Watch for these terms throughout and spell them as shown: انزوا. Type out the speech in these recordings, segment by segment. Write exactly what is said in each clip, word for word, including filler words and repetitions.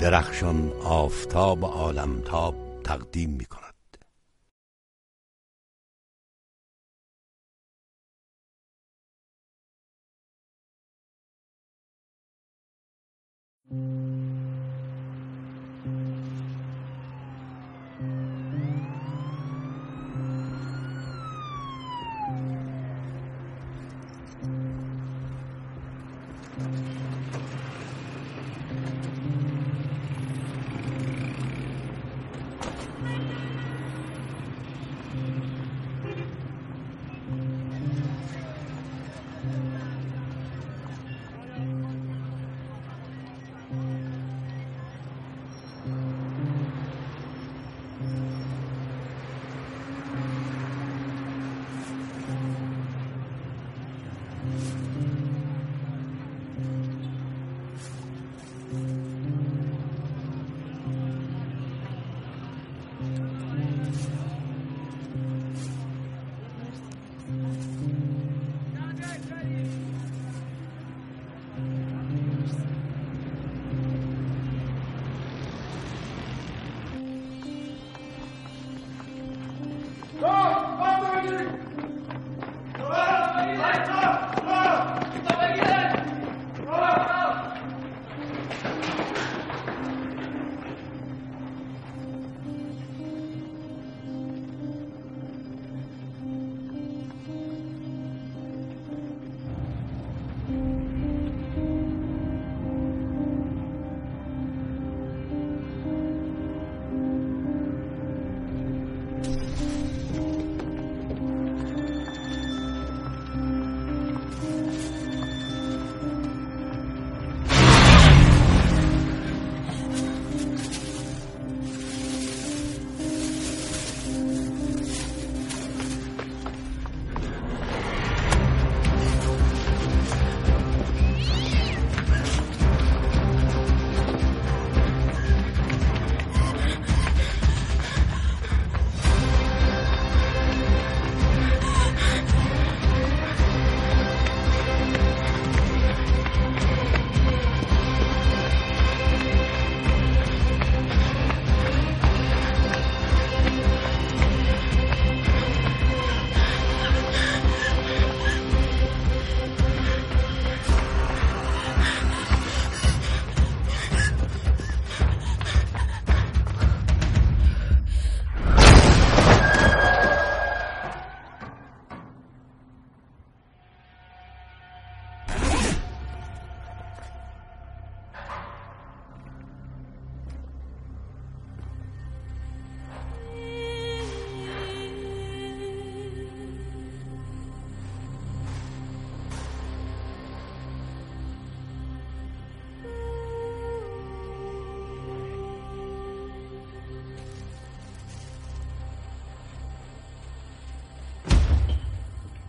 درخشان آفتاب عالمتاب تقدیم می‌کند.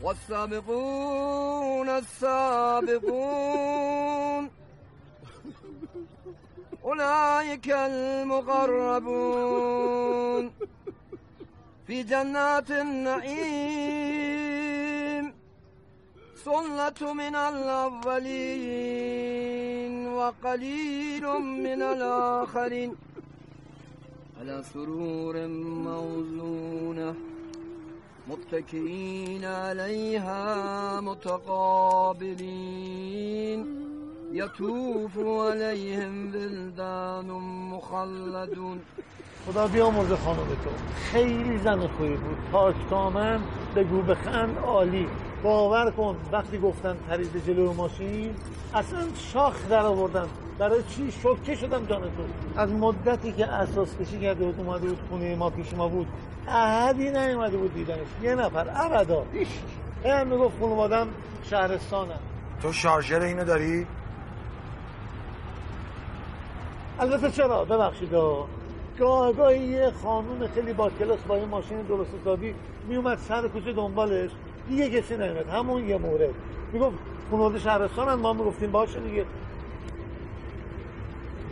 والسابقون السابقون أولئك المقربون في جنات النعيم ثلة من الأولين وقليل من الآخرين على سرور موزونة متكئين عليها متقابلين يطوف عليهم ولدان مخلدون. خدا بیامرزه خانم تو، خیلی زن خوبی بود، پاکدامن، بگو بخند، عالی. باور کن وقتی گفتن پرید جلو ماشین اصلا شاخ در آوردم. برای چی؟ شوکه شدم جان تو. از مدتی که اساس کشی کرده بود اومده بود خونه ما، پیش ما بود، احدی نیومده بود دیدنش، یه نفر ابدا. هم میگفت خانوادم شهرستانم. تو شارژر اینو داری؟ البته چرا؟ ببخشید ها، گاه گاه یه خانوم خیلی با کلاس با یه ماشین درست حسابی میومد سر کوچه دنبالش، دیگه کسی نیومد. همون یه مورد میگفت خانواده شهرستانم، ما میگفتیم باشه دیگه.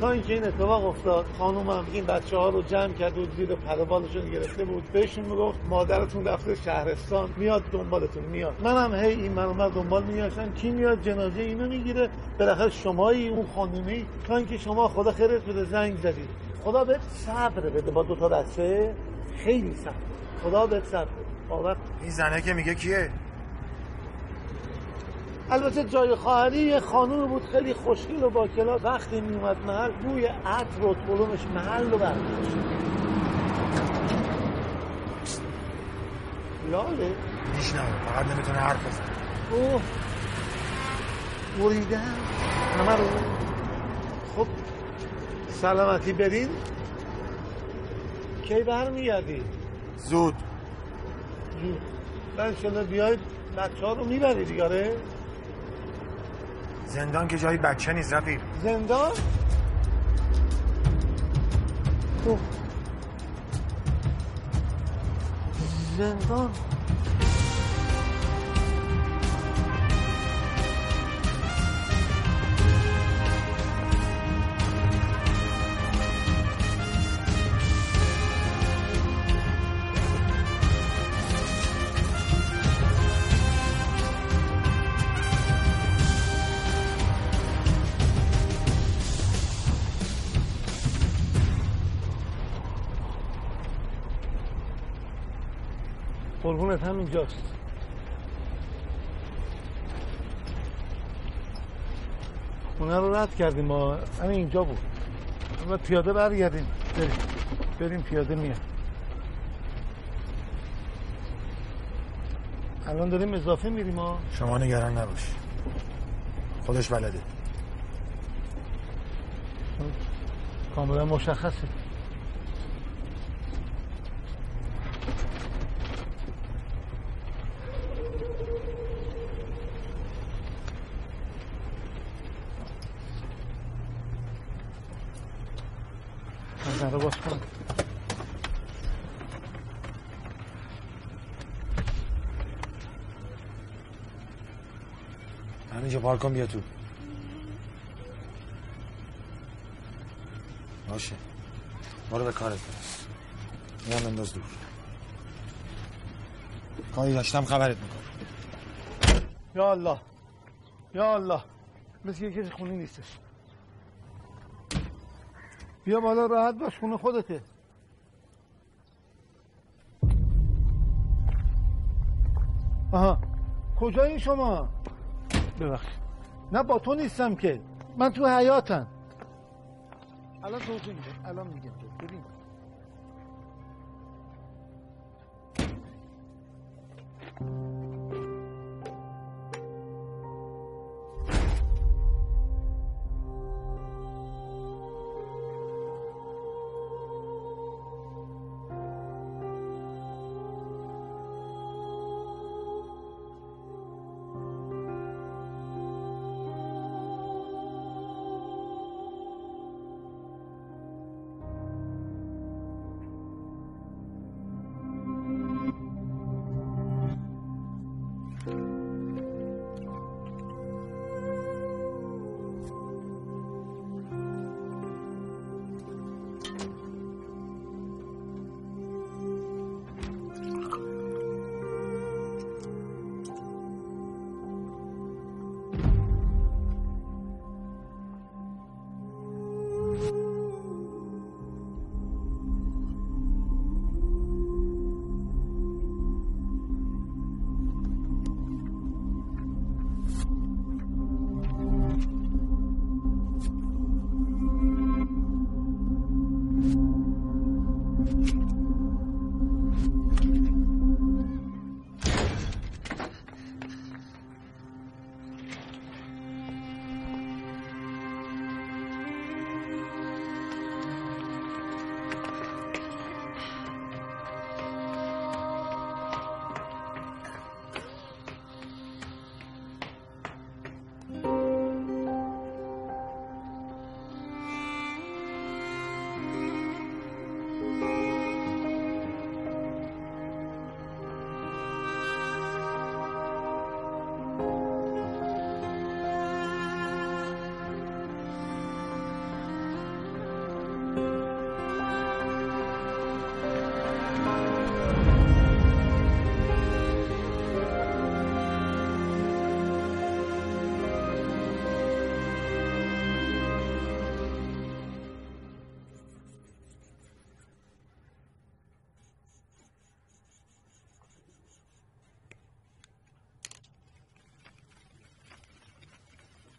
تا اینکه این اتفاق افتاد، خانومم این بچه‌ها رو جمع کرد، زیر پر و بالشون گرفته بود، بهشون میگفت مادرتون رفته شهرستان، میاد دنبالتون میاد. منم هی این منو دنبال می‌گشتم، کی میاد جنازه اینو میگیره، بالاخره شمایی اون خانومی. تا اینکه شما خدا خیرت بده زنگ زدید، خدا بهت صبر بده، با دو تا دسته خیلی صبر، خدا بهت صبر بده. آقا این زنه که میگه کیه؟ البته جای خواهری یه خانوم بود خیلی خوشگل و با کلاس. وقتی می اومد محل، بوی عطر و طلومش محل رو برداشت. لاله هیچ نه، فقط نمیتونه حرف بزنه. اوه بریدم همه رو. خب سلامتی برین. کی برمیگردی؟ زود زود من شده بیاید بچه ها رو میبری دیگاره؟ زندان که جایی بچه نیست رفیق. زندان؟ اوه. زندان قربونت همین جاست. خونه رو رد کردیم، ما همین اینجا بود. ما پیاده برگردیم، بریم بریم پیاده میاد. الان داریم اضافه میریم ما. شما نگران نباش، خودش بلده، کاملا مشخصه. همینجا پارک کن، بیا تو. باشه برو به کارت، برو من انداز دور، کاری داشتم خبرت میکنم. یا الله یا الله، مثل یکی خونی نیستش. بیا بالا راحت باش، خونه خودته. آها کجایی شما؟ ببخشید نه با تو نیستم که، من تو حیاتم. الان تو تو میگم، الان میگم تو ببین.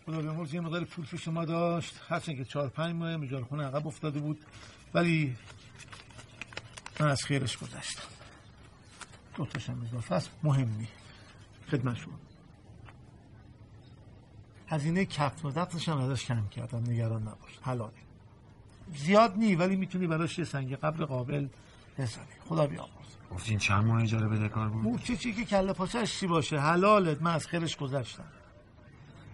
خدا به امروز یه مقدار پول پیش ما داشت، هرچند که چهار پنج ماه مجار خونه عقب افتاده بود، ولی من از خیرش گذشتم. دو تاشم اضافه است، مهم نی خدمت شما. هزینه کفت و دفترش هم ازش کم کردم، نگران نباش، حلاله. زیاد نی ولی میتونی براش یه سنگ قبر قابل بزنی. خدا بیامرز. گفتین چند ماه اجاره بدهکار بود؟ مورچه چی که کله پاچش چی باشه، حلالت، من از خیرش گذشتم.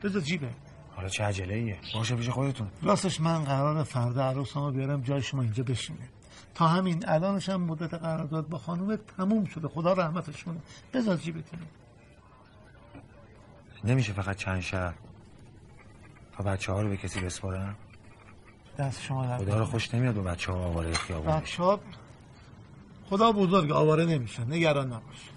بذار جیبه. حالا چه عجله ایه؟ باشه پیش خودتون. راستش من قراره فردا عروسامو بیارم جای شما اینجا بشینه. تا همین الانش هم مدت قرارداد با خانومت تموم شده، خدا رحمتش کنه. بذار جیبتون. نمیشه فقط چند شهر و بچه‌ها رو به کسی بسپارم؟ دست شما درد. خدا رو خوش نمیاد به بچه‌ها آواره خیابون. بچه‌ها خدا بزرگ آواره نمیشن، نگران نباش.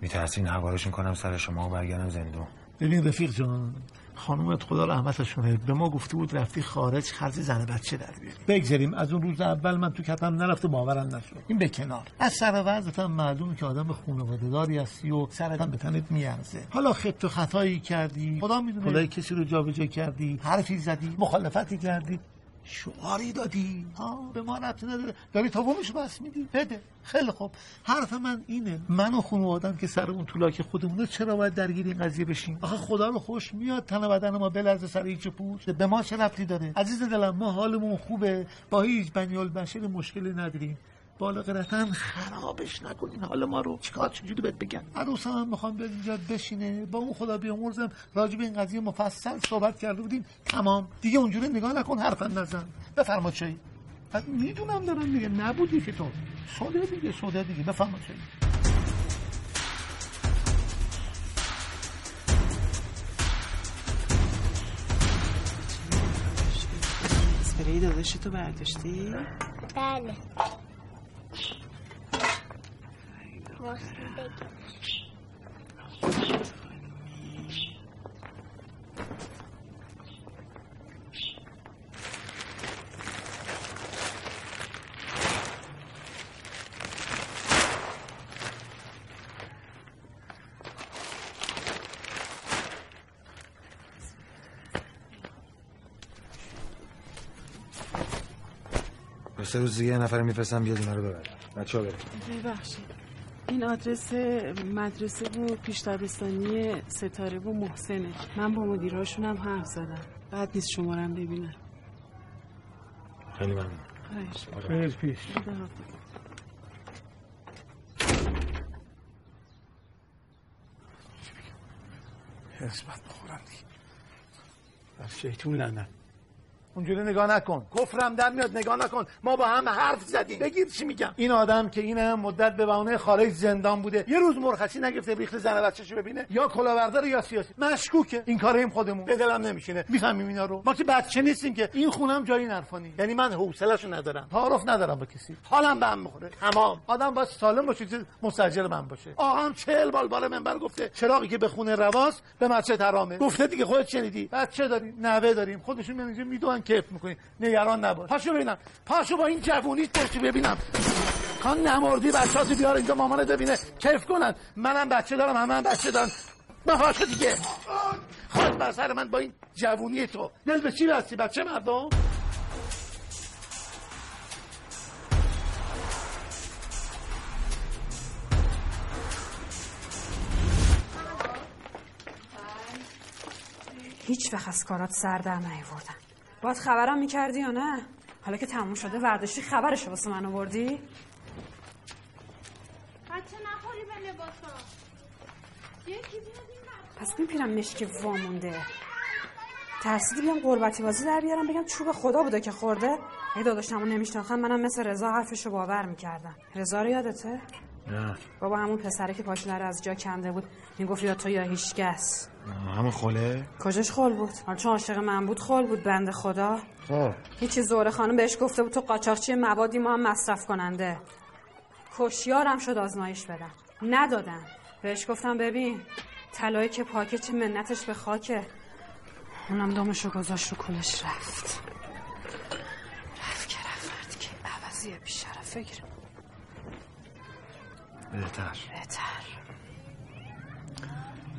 میترسین حوارشون کنم سر شما و برگردم زندون؟ ببین رفیق جان، خانومت خدا رحمتش کنه به ما گفته بود رفتی خارج خرج زن بچه در بیاری. بگذاریم از اون روز اول من تو کتم نرفته، باورم نشد. این به کنار، از سر وضعتم معلومه که آدم خانواده‌داری هستی و سرتم به تنت میارزه. حالا خبت و خطایی کردی، خدا میدونه، خدای کسی رو جابجا کردی، حرفی زدی، مخالفتی کردی، شعاری دادی، ها به ما ربطی نداره، داری تاومش بس میدی، بده. خیلی خوب، حرف من اینه، من و خانواده‌ام که سر اون طولاک خودمونه چرا باید درگیر این قضیه بشیم؟ آخه خدا رو خوش میاد تن بدن ما بلرزه سر هیچ پوچ؟ به ما چه ربطی داره؟ عزیز دلم، ما حالمون خوبه، با هیچ بنی‌البشر مشکلی نداریم. بالا قرتن خرابش نکنین حال ما رو. چیکار چجوری بهت بگم؟ عروسم هم میخوام بیاد اینجا بشینه، با اون خدا بیامرزم راجع به این قضیه مفصل صحبت کرده بودیم، تمام دیگه. اونجوری نگاه نکن، حرفم نزن. بفرما چایی. میدونم دارم دیگه، نبودی که تو سوده دیگه، سوده دیگه. بفرما چایی. اسپری داداشی تو برداشتی؟ بله. واسیده که سه روز دیگه یه نفر میفرستم بیاد اینا رو ببره. بچه ها بریم. ببخشید این آدرس مدرسه و پیشتابستانی ستاره و محسنه. من با مدیرهاشون هم حرف زدم، بعد نیست شمارم ببینن. خیلی ممنون. خیلی پیش. حسبت بخورم دیگه. در شیطون لعنت. اونجوری نگاه نکن، کفرم در میاد، نگاه نکن. ما با هم حرف زدیم، بگیر چی میگم. این آدم که این هم مدت به بهانه خارج زندان بوده، یه روز مرخصی نگرفته، ریخته زن بچه‌شو ببینه، یا کلاوردار یا سیاسی. مشکوکه. این کاریم خودمون به دلم نمیشینه، میفهمیم اینا رو. ما که بچه نیستیم که این خونم جای نرفانی. یعنی من حوصله‌شو ندارم، تعارف ندارم با کسی، حالم به هم میخوره. تمام. آدم باید سالم باشه، مسجل من باشه. آقام چهل بال بالا منبر گفته چراغی که به خونه رواس به مسجد حرامه. گفته دیگه، خودت شنیدی. بچه داریم، نوه داریم، خودشون میدونن کیف میکنی، نگران نباش. پاشو ببینم، پاشو با این جوونیت پشتی ببینم. کان نمردی بچه‌اتو بیار اینجا، مامانت ببینه کیف کنن. منم بچه دارم، همه هم بچه دارن. من پاشو دیگه، خود بر سر من با این جوونی تو. دل به چی بستی بچه مردم؟ هیچ وقت از کارات سر در نیاوردم. باید خبرم میکردی یا نه؟ حالا که تموم شده ورداشتی خبرشو واسه من آوردی؟ بچه نخوری به لباسا. پس این پیرم مشکی وامونده. ترسیدی بیام قربتی بازی در بیارم بگم چوب خدا بوده که خورده؟ اگه داداشتمو نمیشناختم منم مثل رضا حرفشو باور میکردم. رضا رو یادته؟ نه. بابا همون پسره که پاشنه رو از جا کنده بود، میگفت یا تو یا هیچکس. همون خاله؟ کجاش خال بود؟ حالا چون عاشق من بود خال بود بنده خدا. خب هیچی زهره خانم بهش گفته بود تو قاچاقچی موادی، ما هم مصرف کننده. کشیارم شد آزمایش بدم، ندادن. بهش گفتم ببین طلایی که پاکه چه منتش به خاکه. اونم دمشو گذاشت رو کولش، رفت رفت که رفت که عوضیه بیشرف بگیرم. بهتر بهتر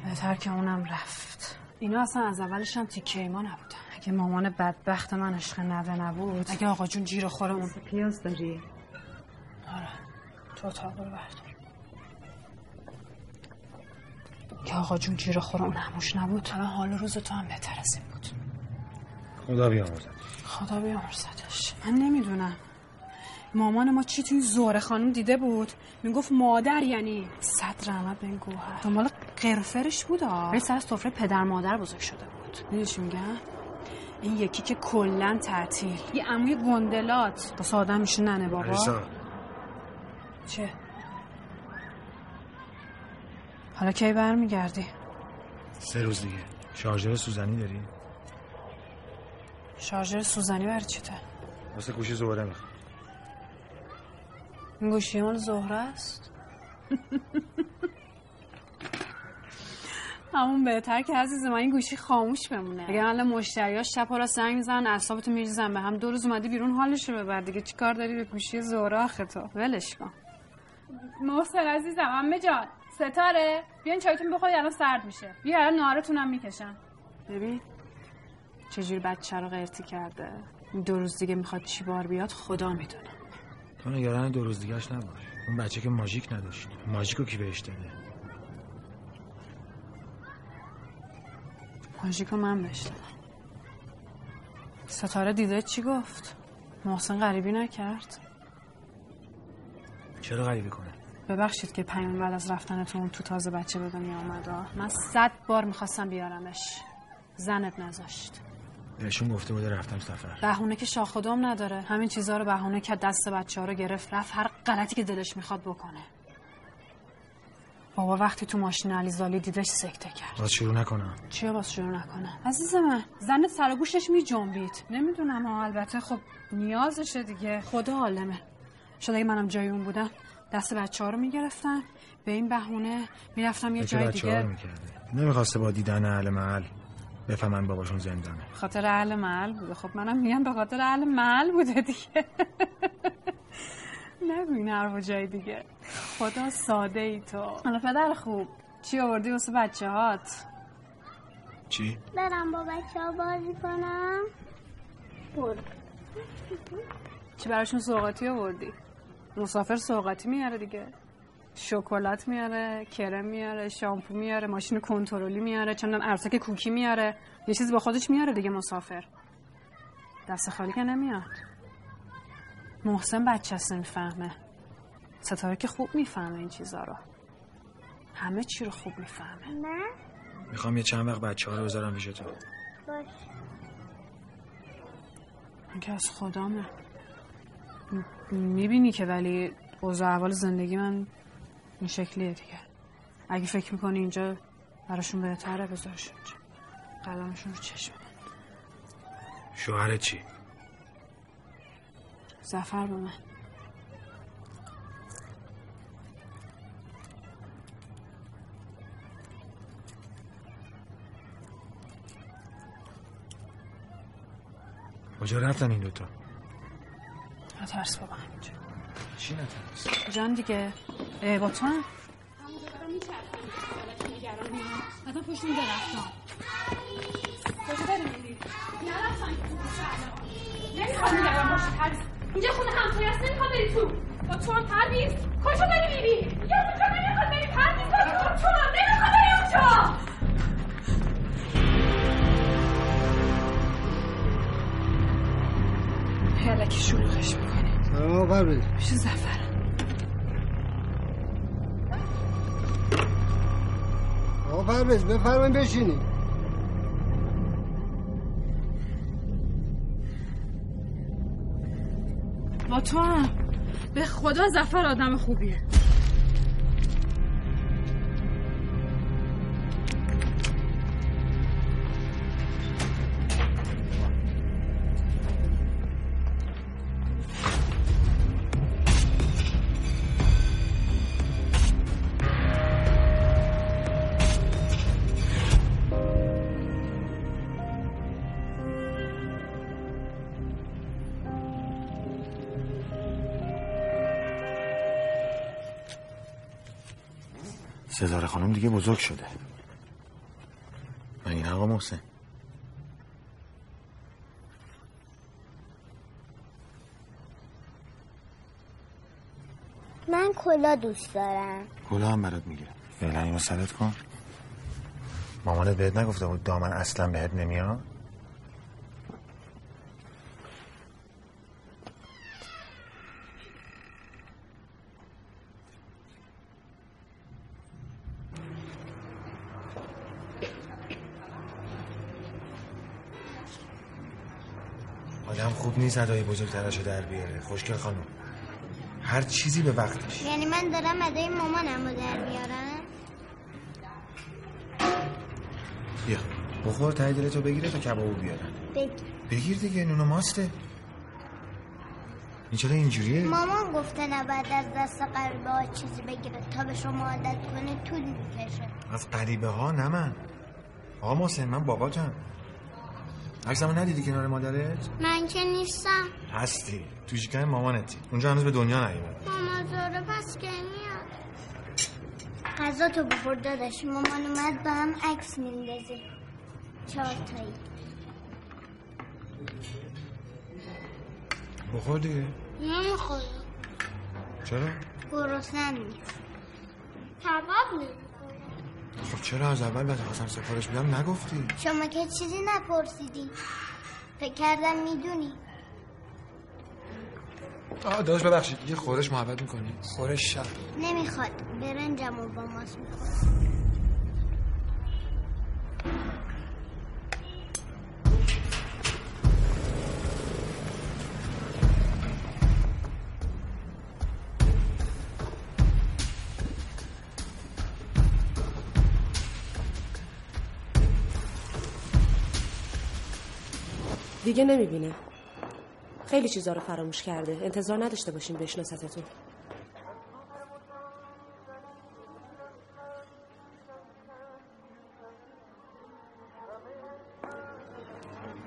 بهتر که اونم رفت. اینا اصلا از اولش هم تیکه ما نبودن. اگه مامان بدبخت من عشق نوه نبود، اگه آقا جون جیر خوره اون. پیاز داری؟ آره. تو اتاق رو بردار. که آقا جون جیر خوره اون هموش نبود، تا حال روز تو هم بهتر از این بود. خدا بیامرزدش. خدا بیامرزدش. من نمیدونم. مامان ما چی توی زهره خانم دیده بود؟ میگفت مادر یعنی صد رحمت به این گوهر. دنبال قرفرش بود آه. سر سفره پدر مادر بزرگ شده بود. میدونی چی میگم؟ این یکی که کلاً تعطیل. یه عموی گندلات. بس آدم میشه ننه بابا. عزیزم. چه؟ حالا کی برمیگردی؟ سه روز دیگه. شارژر سوزنی داری؟ شارژر سوزنی برای چته؟ واسه گوشی زهره میخوام. این گوشی مال زهره است. همون بهتر که عزیز من این گوشی خاموش بمونه. اگه الان مشتری‌ها شب ها را زنگ میزنن اعصابتو میریزن به هم. دو روز اومدی بیرون حالشو ببر دیگه. چیکار داری به گوشی زهره آخه تو؟ ولش کن. محسن عزیزم، عمه جان، ستاره بیاین چایتون بخورید الان سرد میشه. بیا الان نهارتونم میکشم. ببین چجوری بچه رو قرتی کرده. دو روز دیگه میخواد چی بار بیاد خدا میدونه. تو نگران دو روز دیگه‌اش نباش. اون بچه که ماژیک نداشت. ماژیکو کی بهش داده؟ ماژیکو من بهش دادم. ستاره دیده چی گفت؟ محسن غریبی نکرد؟ چرا غریبی کنه؟ ببخشید که پیام بعد از رفتنتون تو تازه بچه به دنیا اومدا. من صد بار میخواستم بیارمش. زنت نذاشت. بهشون گفته بوده رفتم سفر. بهونه که شاخ و دام نداره. همین چیزا رو بهونه که دست بچه‌ها رو گرفت رفت هر غلطی که دلش میخواد بکنه. بابا وقتی تو ماشین علیزالی دیدش سکته کرد. باز شروع نکنم. چیه باز شروع نکنم؟ عزیز من، زن سر گوشش میجنبید. نمیدونم ها، البته خب نیازشه دیگه. خدا عالمه. شاید اگه منم جای اون بودم دست بچه‌ها رو میگرفتم، به این بهونه میرفتم یه جای دیگه. نمیخواسته با دیدن اهل محل بفهمن باباشون زندانه. خاطر اهل محل بوده. خب منم میگم به خاطر اهل محل بوده دیگه. نبین هر جای دیگه. خدا ساده ای تو. حالا پدر خوب چی آوردی واسه بچه هات؟ چی؟ برم با بچه ها بازی کنم. برو. چی براشون سوغاتی آوردی؟ مسافر سوغاتی میاره دیگه. شکلات میاره، کرم میاره، شامپو میاره، ماشین کنترلی میاره، چندم عروسک کوکی میاره. یه چیز با خودش میاره دیگه مسافر. دست خالی که نمیاد. محسن بچه‌ست میفهمه. ستاره که خوب میفهمه این چیزا رو. همه چی رو خوب میفهمه. نه؟ میخوام یه چند وقت بچه‌ها رو بذارم پیش تو. باشه. اینکه از خدامه. م... میبینی که ولی اوضاع احوال زندگی من این شکلیه دیگه. اگه فکر میکنی اینجا براشون بهتره بذارشون اینجا. قلمشون رو چشم من. شوهر چی؟ زفر با من. کجا رفتن این دوتا؟ نترس بابا همینجا. چی نترس؟ جان دیگه. ای با تو هم؟ حتی پشت میده رفتم. کجا داری میدید؟ نرفتم این کجا. نمیخواد میدارم باشی ترس. اینجا خونه همتایی هست نمیخواد بری تو. با تو هم پرویز. کجا داری میدید؟ یا اونجا نمیخواد بری پرویز. با تو هم نمیخواد بری اونجا. هلکی شلوغش میکنید. آه قبل. میشه زفرم. پرویز بفرمایید بشینید. با تو هم به خدا زفر آدم خوبیه. ستاره خانم دیگه بزرگ شده. من این هم آقا محسن. من کلا دوست دارم. کلا هم برات میگیرم. فعلا اینو سرت کن. مامانت بهت نگفته بود دامن اصلا بهت نمیاد؟ آدم خوب نیست ادای بزرگترشو در بیاره. خوشگل خانم، هر چیزی به وقتش. یعنی من دارم ادای مامانم رو در بیارم. بیا بخور تای دلتو بگیره تا کبابو بیارن. بگیر بگیر دیگه، نونو ماسته. این چرا اینجوریه؟ مامان گفته نباید از دست غریبه ها چیزی بگیره تا به شما عادت کنه، طول میکشه. از غریبه ها نه من. آقا محسن، من باباتم. عکسمو ندیدی کنار مادرت؟ من که نیستم. هستی، تو شکم مامانتی. اونجا هنوز به دنیا نیومده. مامان زوره پس که میاد. غذا تو بخور داداش، مامان اومد با هم عکس میندازه. چهار تایی. بخور دیگه. نمیخورم. چرا؟ گرسنه‌ام نیست. کباب میخورم. خب چرا از اول بعد خواستم سفارش بدم نگفتی؟ شما که چیزی نپرسیدی. فکر کردم میدونی. آه داداش ببخشید، یه خورش محبت میکنی؟ خورش شب نمیخواد، برنجمو با ماست میخواد. دیگه نمیبینه. خیلی چیزا رو فراموش کرده. انتظار نداشته باشیم بشناستتون.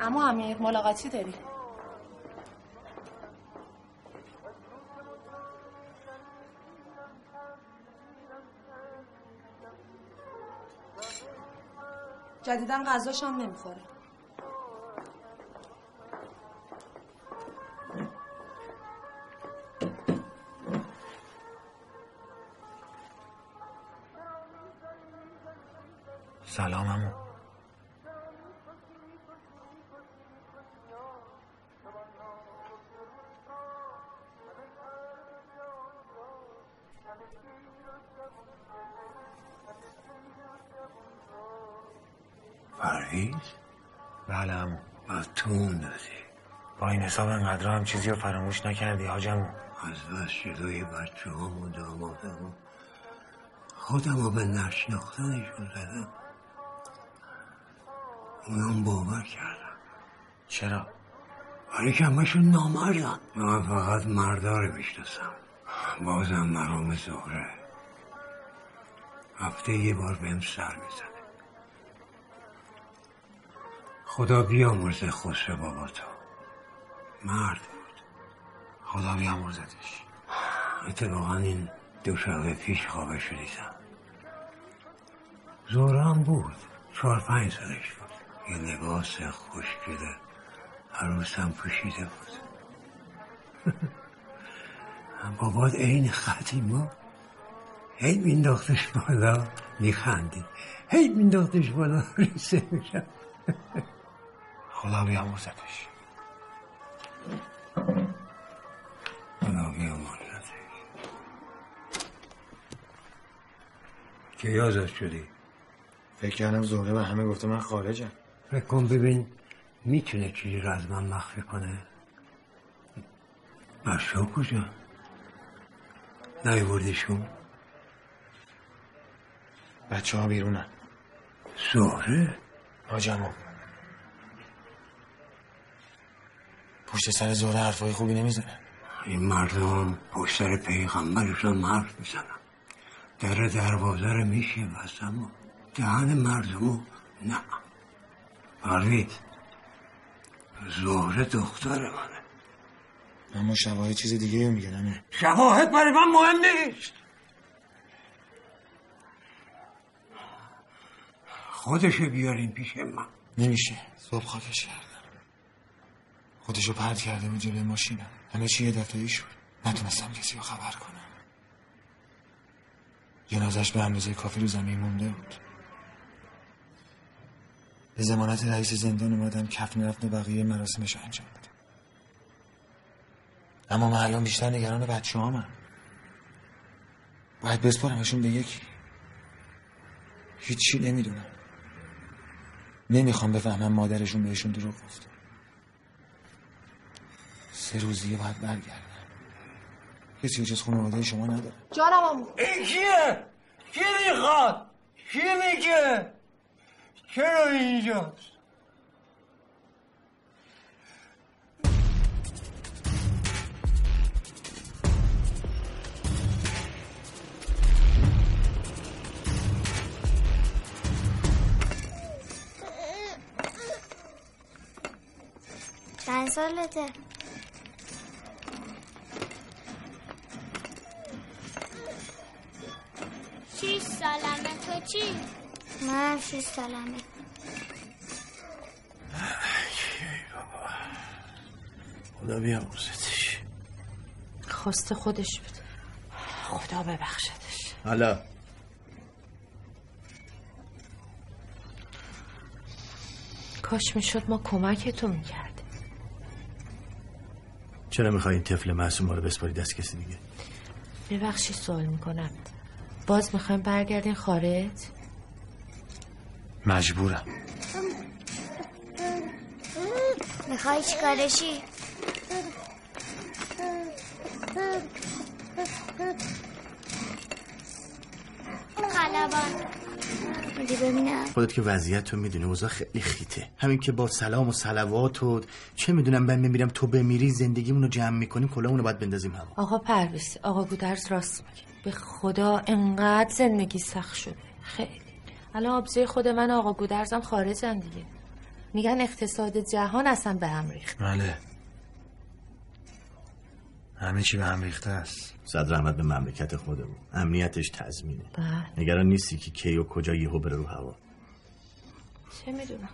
اما امیر ملاقاتی داری؟ جدیدن غذاش هم نمیخوره. سلام عمو. پرویز؟ بله عمو. از تو اون دادی؟ با این حساب انقدر هم چیزی رو فراموش نکردی حاج عمو. از بس جلوی بچه هم و دامادم خودم رو به نشناختنشون زدم. اونم باور کردم. چرا؟ برای که همشون نامردن. من فقط مردا رو میشناسم. بازم مرام زهره هفته یه بار بهم سر میزنه. خدا بیامرزه خسرو بابا تو. مرد بود. خدا بیامرزدش. اتفاقا این دو شب پیش خوابش رو دیدم. زهره هم بود، چهار پنج سالش بود. یه لباس خوشگله عروس هم پوشیده بود. بابات این خاتیما هی مینداختش بالا میخندید، هی مینداختش بالا ریسه میشد. خدا بیامرزدش. خدا بیامرزدش. که یازش شدی؟ فکر کردم زهره و همه گفته من خارجم. فکر کن ببین میتونه چیزی رو از من مخفی کنه. بچه‌ها کجا؟ نیاوردیشون؟ بچه‌ها بیرونن. زهره؟ آجمو پشت سر زهره حرفای خوبی نمیزنن. این مردم پشت سر پیغمبرشون حرف میزنن. در دروازه رو میشه واسمو دهن مردمو نه. پرویز، زهره دختر منه. اما شواهد چیز دیگه رو میگن. شواهد برای من مهم نیست. خودشو بیارین پیش من. نمیشه، صبح خاکش کردم، خودشو پرد کرده بود جلوی ماشینم، همه چی یه دفعه‌ای شد، نتونستم کسی رو خبر کنم. جنازش به اندازه کافی رو زمین مونده بود. به ضمانت رئیس زندان اومدم کفن دفن بقیه مراسمش انجام بدم. اما من الان بیشتر نگران بچه‌هامم. باید بسپارمشون به یکی. هیچی نمیدونم. نمیخوام بفهمم مادرشون بهشون دروغ گفته. سه روز دیگه باید برگردم. کسی رو جز خانواده شما نداره. جانم امو. این کیه؟ کی میخواد؟ کی میگه؟ چرا اینجاست؟ چند سالته؟ شیش سالمه. تو چی؟ من شیش سالمه. بابا خدا بیامرزتش. خواست خودش بود، خدا ببخشتش. حالا کاش میشد ما کمکتون میکرد. چرا میخوای این طفل معصوم رو بسپاری دست کسی دیگه؟ ببخشید سوال میکنم، باز میخوایم برگردین خارج؟ مجبورم. میخوای چیکارشی؟ خلبان میدی ببینم. خودت که وضعیت تو میدونی، اوضاع خیلی خیته. همین که با سلام و صلوات و چه میدونم من میمیرم تو بمیری، زندگیمونو جمع میکنیم، کلاهمونو باید بندازیم هم. آقا پرویز، آقا گودرز راست میگه. به خدا انقدر زندگی سخت شده، خیلی. الان آبزوی خود من آقا گودرزم خارجن دیگه. میگن اقتصاد جهان اصلا به هم ریخت. بله، همه چی به هم ریخته است. صد رحمت به مملکت خودمون، امنیتش تضمینه. نگران نیستی که کی و کجا یهو بره رو هوا. چه میدونم،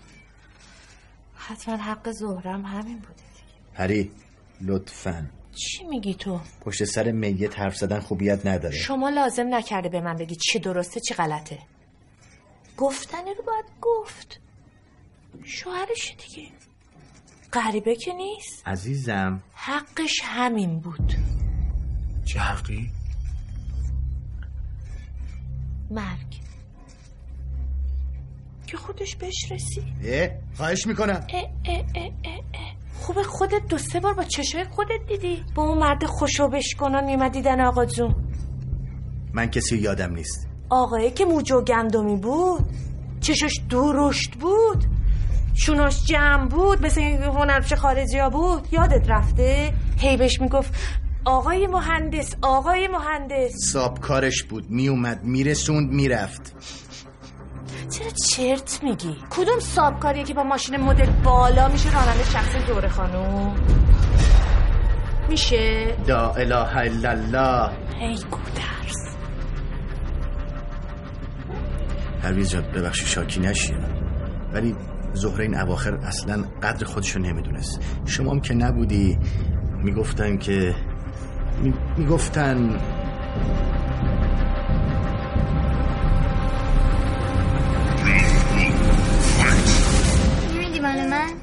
حتما حق زهرم همین بوده دیگه. پری لطفاً. چی میگی تو؟ پشت سر میت حرف زدن خوبیت نداره. شما لازم نکرده به من بگی چی درسته چی غلطه. گفتنه رو باید گفت. شوهرش دیگه، غریبه که نیست عزیزم. حقش همین بود. چه حقی؟ مرگ که خودش بهش رسید. خواهش میکنم. اه اه اه اه اه. خوبه خودت دو سه بار با چشای خودت دیدی. با اون مرد خوشوبش کنان میمدیدن آقا جون. من کسی یادم نیست. آقایی که موج و گندمی بود، چشش درشت بود، شوناش جمع بود، مثل هنرپیشه خارجی ها بود. یادت رفته؟ هی بهش میگفت آقای مهندس، آقای مهندس. سابکارش بود، میومد میرسوند میرفت. چرا چرت میگی؟ کدوم سابکاریه که با ماشین مدل بالا میشه راننده شخصی دوره خانوم میشه؟ لا اله الا الله. ای گودرز. هرویز جا ببخشی شاکی نشی، ولی زهره این اواخر اصلا قدر خودشو نمیدونست. شما هم که نبودی میگفتن که می... میگفتن نمیدی مال من؟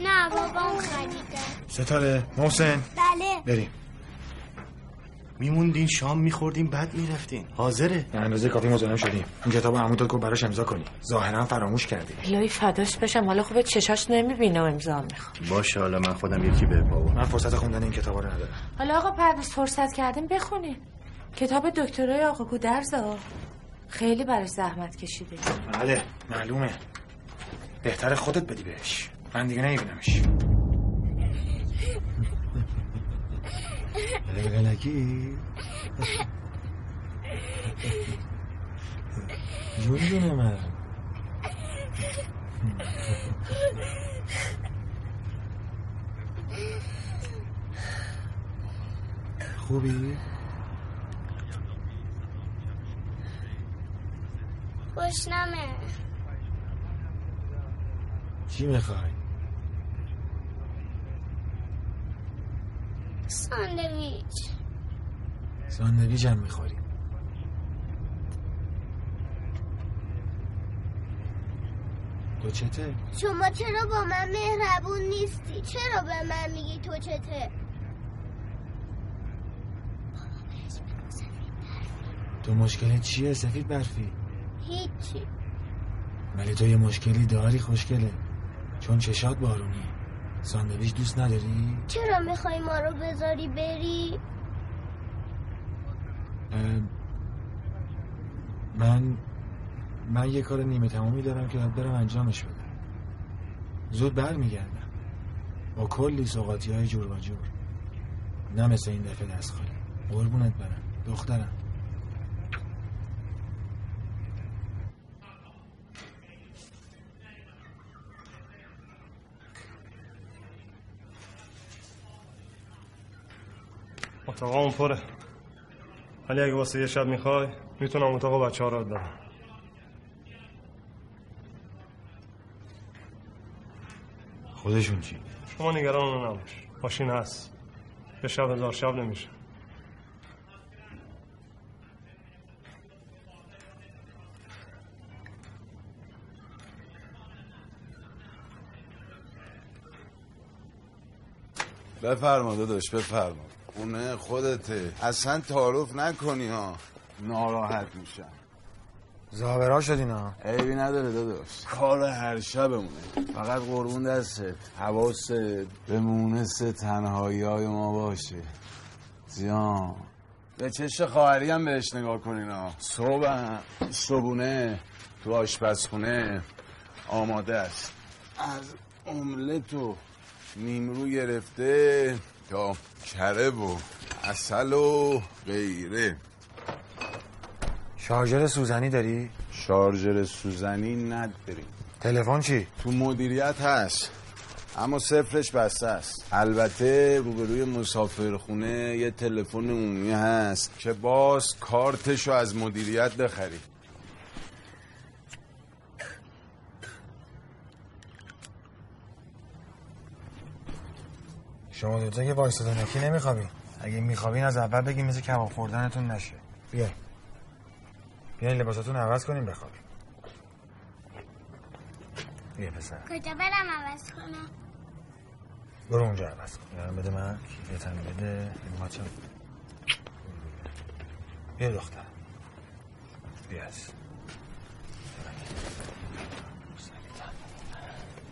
نه بابام خریده. ستاره محسن. بله بریم. میموندین شام میخوردین بعد میرفتین. حاضره به اندازه کافی مزاحم شدیم. این کتاب عمودت کو براش امضا کنی. ظاهرا فراموش کردی. الهی فداش بشم، حالا خوبه چشاش نمیبینه و امضا میخوام. باشه حالا من خودم یکی به بابا. من فرصت خوندن این کتابا رو ندارم. حالا آقا پرویز فرصت کردیم بخونین. کتاب دکترای آقا گودرزا خیلی براش زحمت کشیده. بله معلومه. بهتره خودت بدی بهش. من دیگه نمیبینمش. لگلگی جون جونه من. خوبی؟ گشنمه. چی میخوای؟ ساندویچ. ساندویچ هم میخوری؟ تو چته؟ شما چرا با من مهربون نیستی؟ چرا به من میگی تو چته؟ تو مشکل چیه سفید برفی؟ هیچی. ولی تو یه مشکلی داری خوشگله، چون چشات بارونی. ساندویچ دوست نداری؟ چرا میخوای ما رو بذاری بری؟ من من یه کار نیمه تمامی دارم که باید برم انجامش بدم. زود بر میگردم با کلی سوغاتی های جور و جور. نه مثل این دفعه دست خالی. قربونت برم دخترم. اتاقامون پره، ولی اگه واسه یه شب میخوای میتونم اتاقا بچه ها را دارم. خودشون چی؟ شما نگران اونو نباش، ماشین هست. یه شب هزار شب نمیشه. بفرما داداش، بفرما. خونه خودته، اصلا تعارف نکنی ها، ناراحت میشم. زاورا شد اینا. عیبی نداره داداش، کار هر شبمونه. فقط قربون دستت، حواست به مونس تنهایی‌های ما باشه. زیان به چش خواهری هم بهش نگاه کنین ها. صبح صبونه تو آشپزخونه آماده است، از املت و نیمرو گرفته تا کره و عسل و غیره. شارژر سوزنی داری؟ شارژر سوزنی نداریم. تلفن چی؟ تو مدیریت هست اما صفرش بسته است. البته روبروی مسافرخونه یه تلفن عمومی هست که باز کارتشو از مدیریت بخری. شما دوتا که وایستادن یکی نمیخوابی. اگه میخوابین از اول بگیم مثل کباب خوردنتون نشه. بیا بیاین لباساتون عوض کنیم بخوابیم. بیا پسر. کجا برم عوض کنم؟ برو اونجا عوض کن. یارم بده من کیفتم بده. بیا دختر بیا از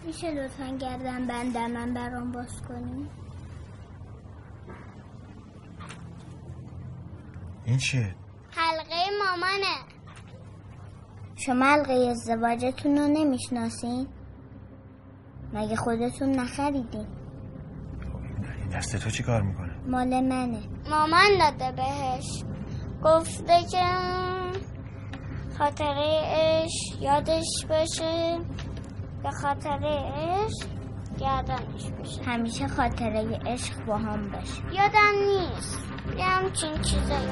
میشه لطفاً گردن بنده من برام باز کنیم؟ این چیه؟ حلقه مامانه. شما حلقه ازدواجتون رو نمیشناسین؟ مگه خودتون نخریدین؟ این دست تو چی کار میکنه؟ مال منه. مامان داده بهش، گفته که خاطره اش یادش باشه، به خاطره عشق گردنش بشه، همیشه خاطره عشق با هم باشه. یادم نیست یه همچین چیزایی.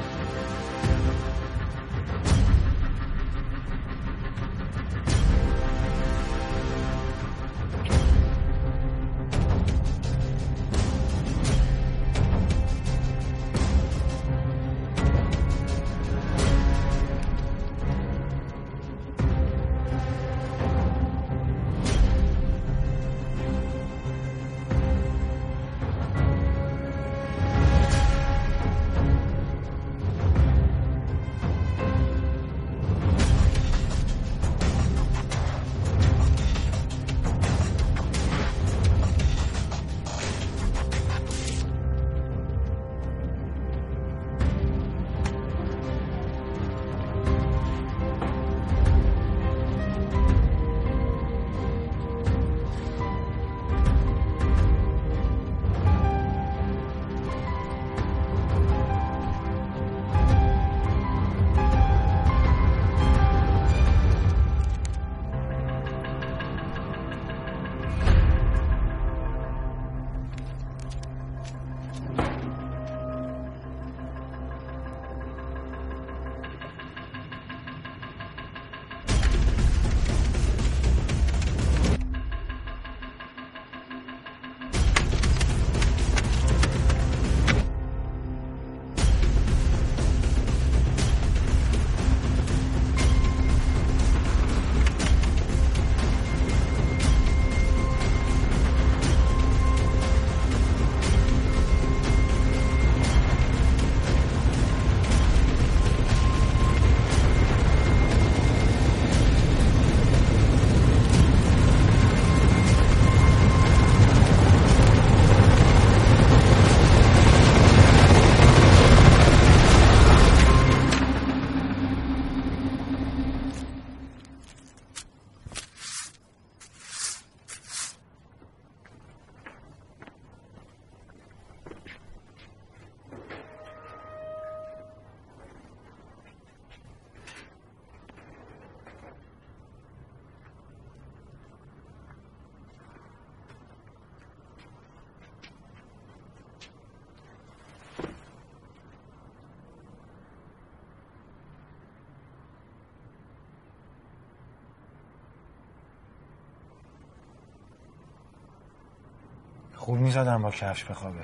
خوب نیست آدم با کفش بخوابه.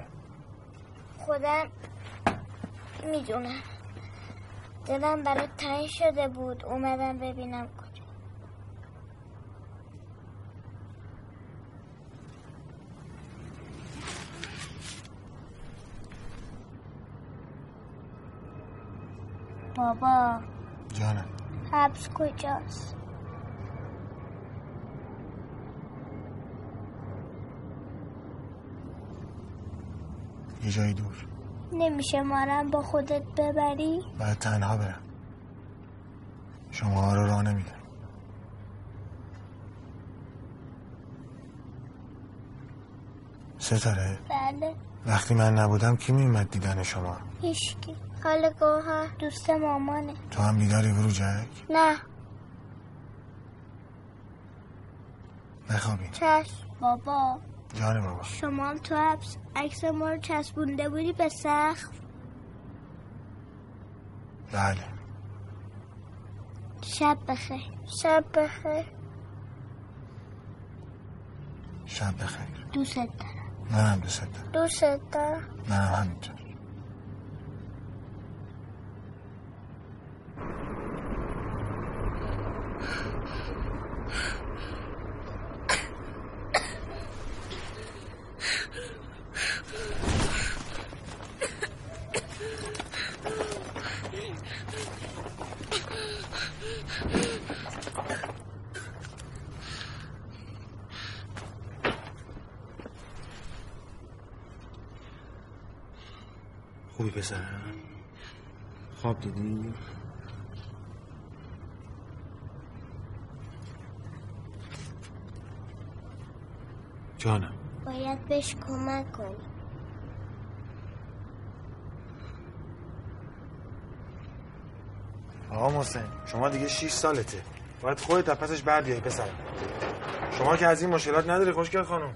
خودم میدونم، دلم برای تنگ شده بود، اومدم ببینم کجا. بابا جانم، حبس کجاست؟ یه جای دور. نمیشه مارم با خودت ببری؟ باید تنها برم، شما ها رو راه نمیدم. ستاره؟ بله. وقتی من نبودم کی میومد دیدن شما؟ هیشکی. خاله گوهر دوست مامانه. تو هم بیداری بروجک؟ نه. نخوابی؟ چشم بابا. جان بابا. شما هم تو حبس عکس ما رو چسبونده بودی به سقف؟ بله. شب بخیر. شب بخیر. شب بخیر. دوست دارم. منم دوست دارم. دوست دارم. منم همینطور. خوبی پسرم؟ خواب دیدی؟ جانم باید بهش کمک کنی. آقا محسن شما دیگه شش سالته، باید خودت از پسش بر بیای پسرم. شما که از این مشکلات نداری خوشگل خانم.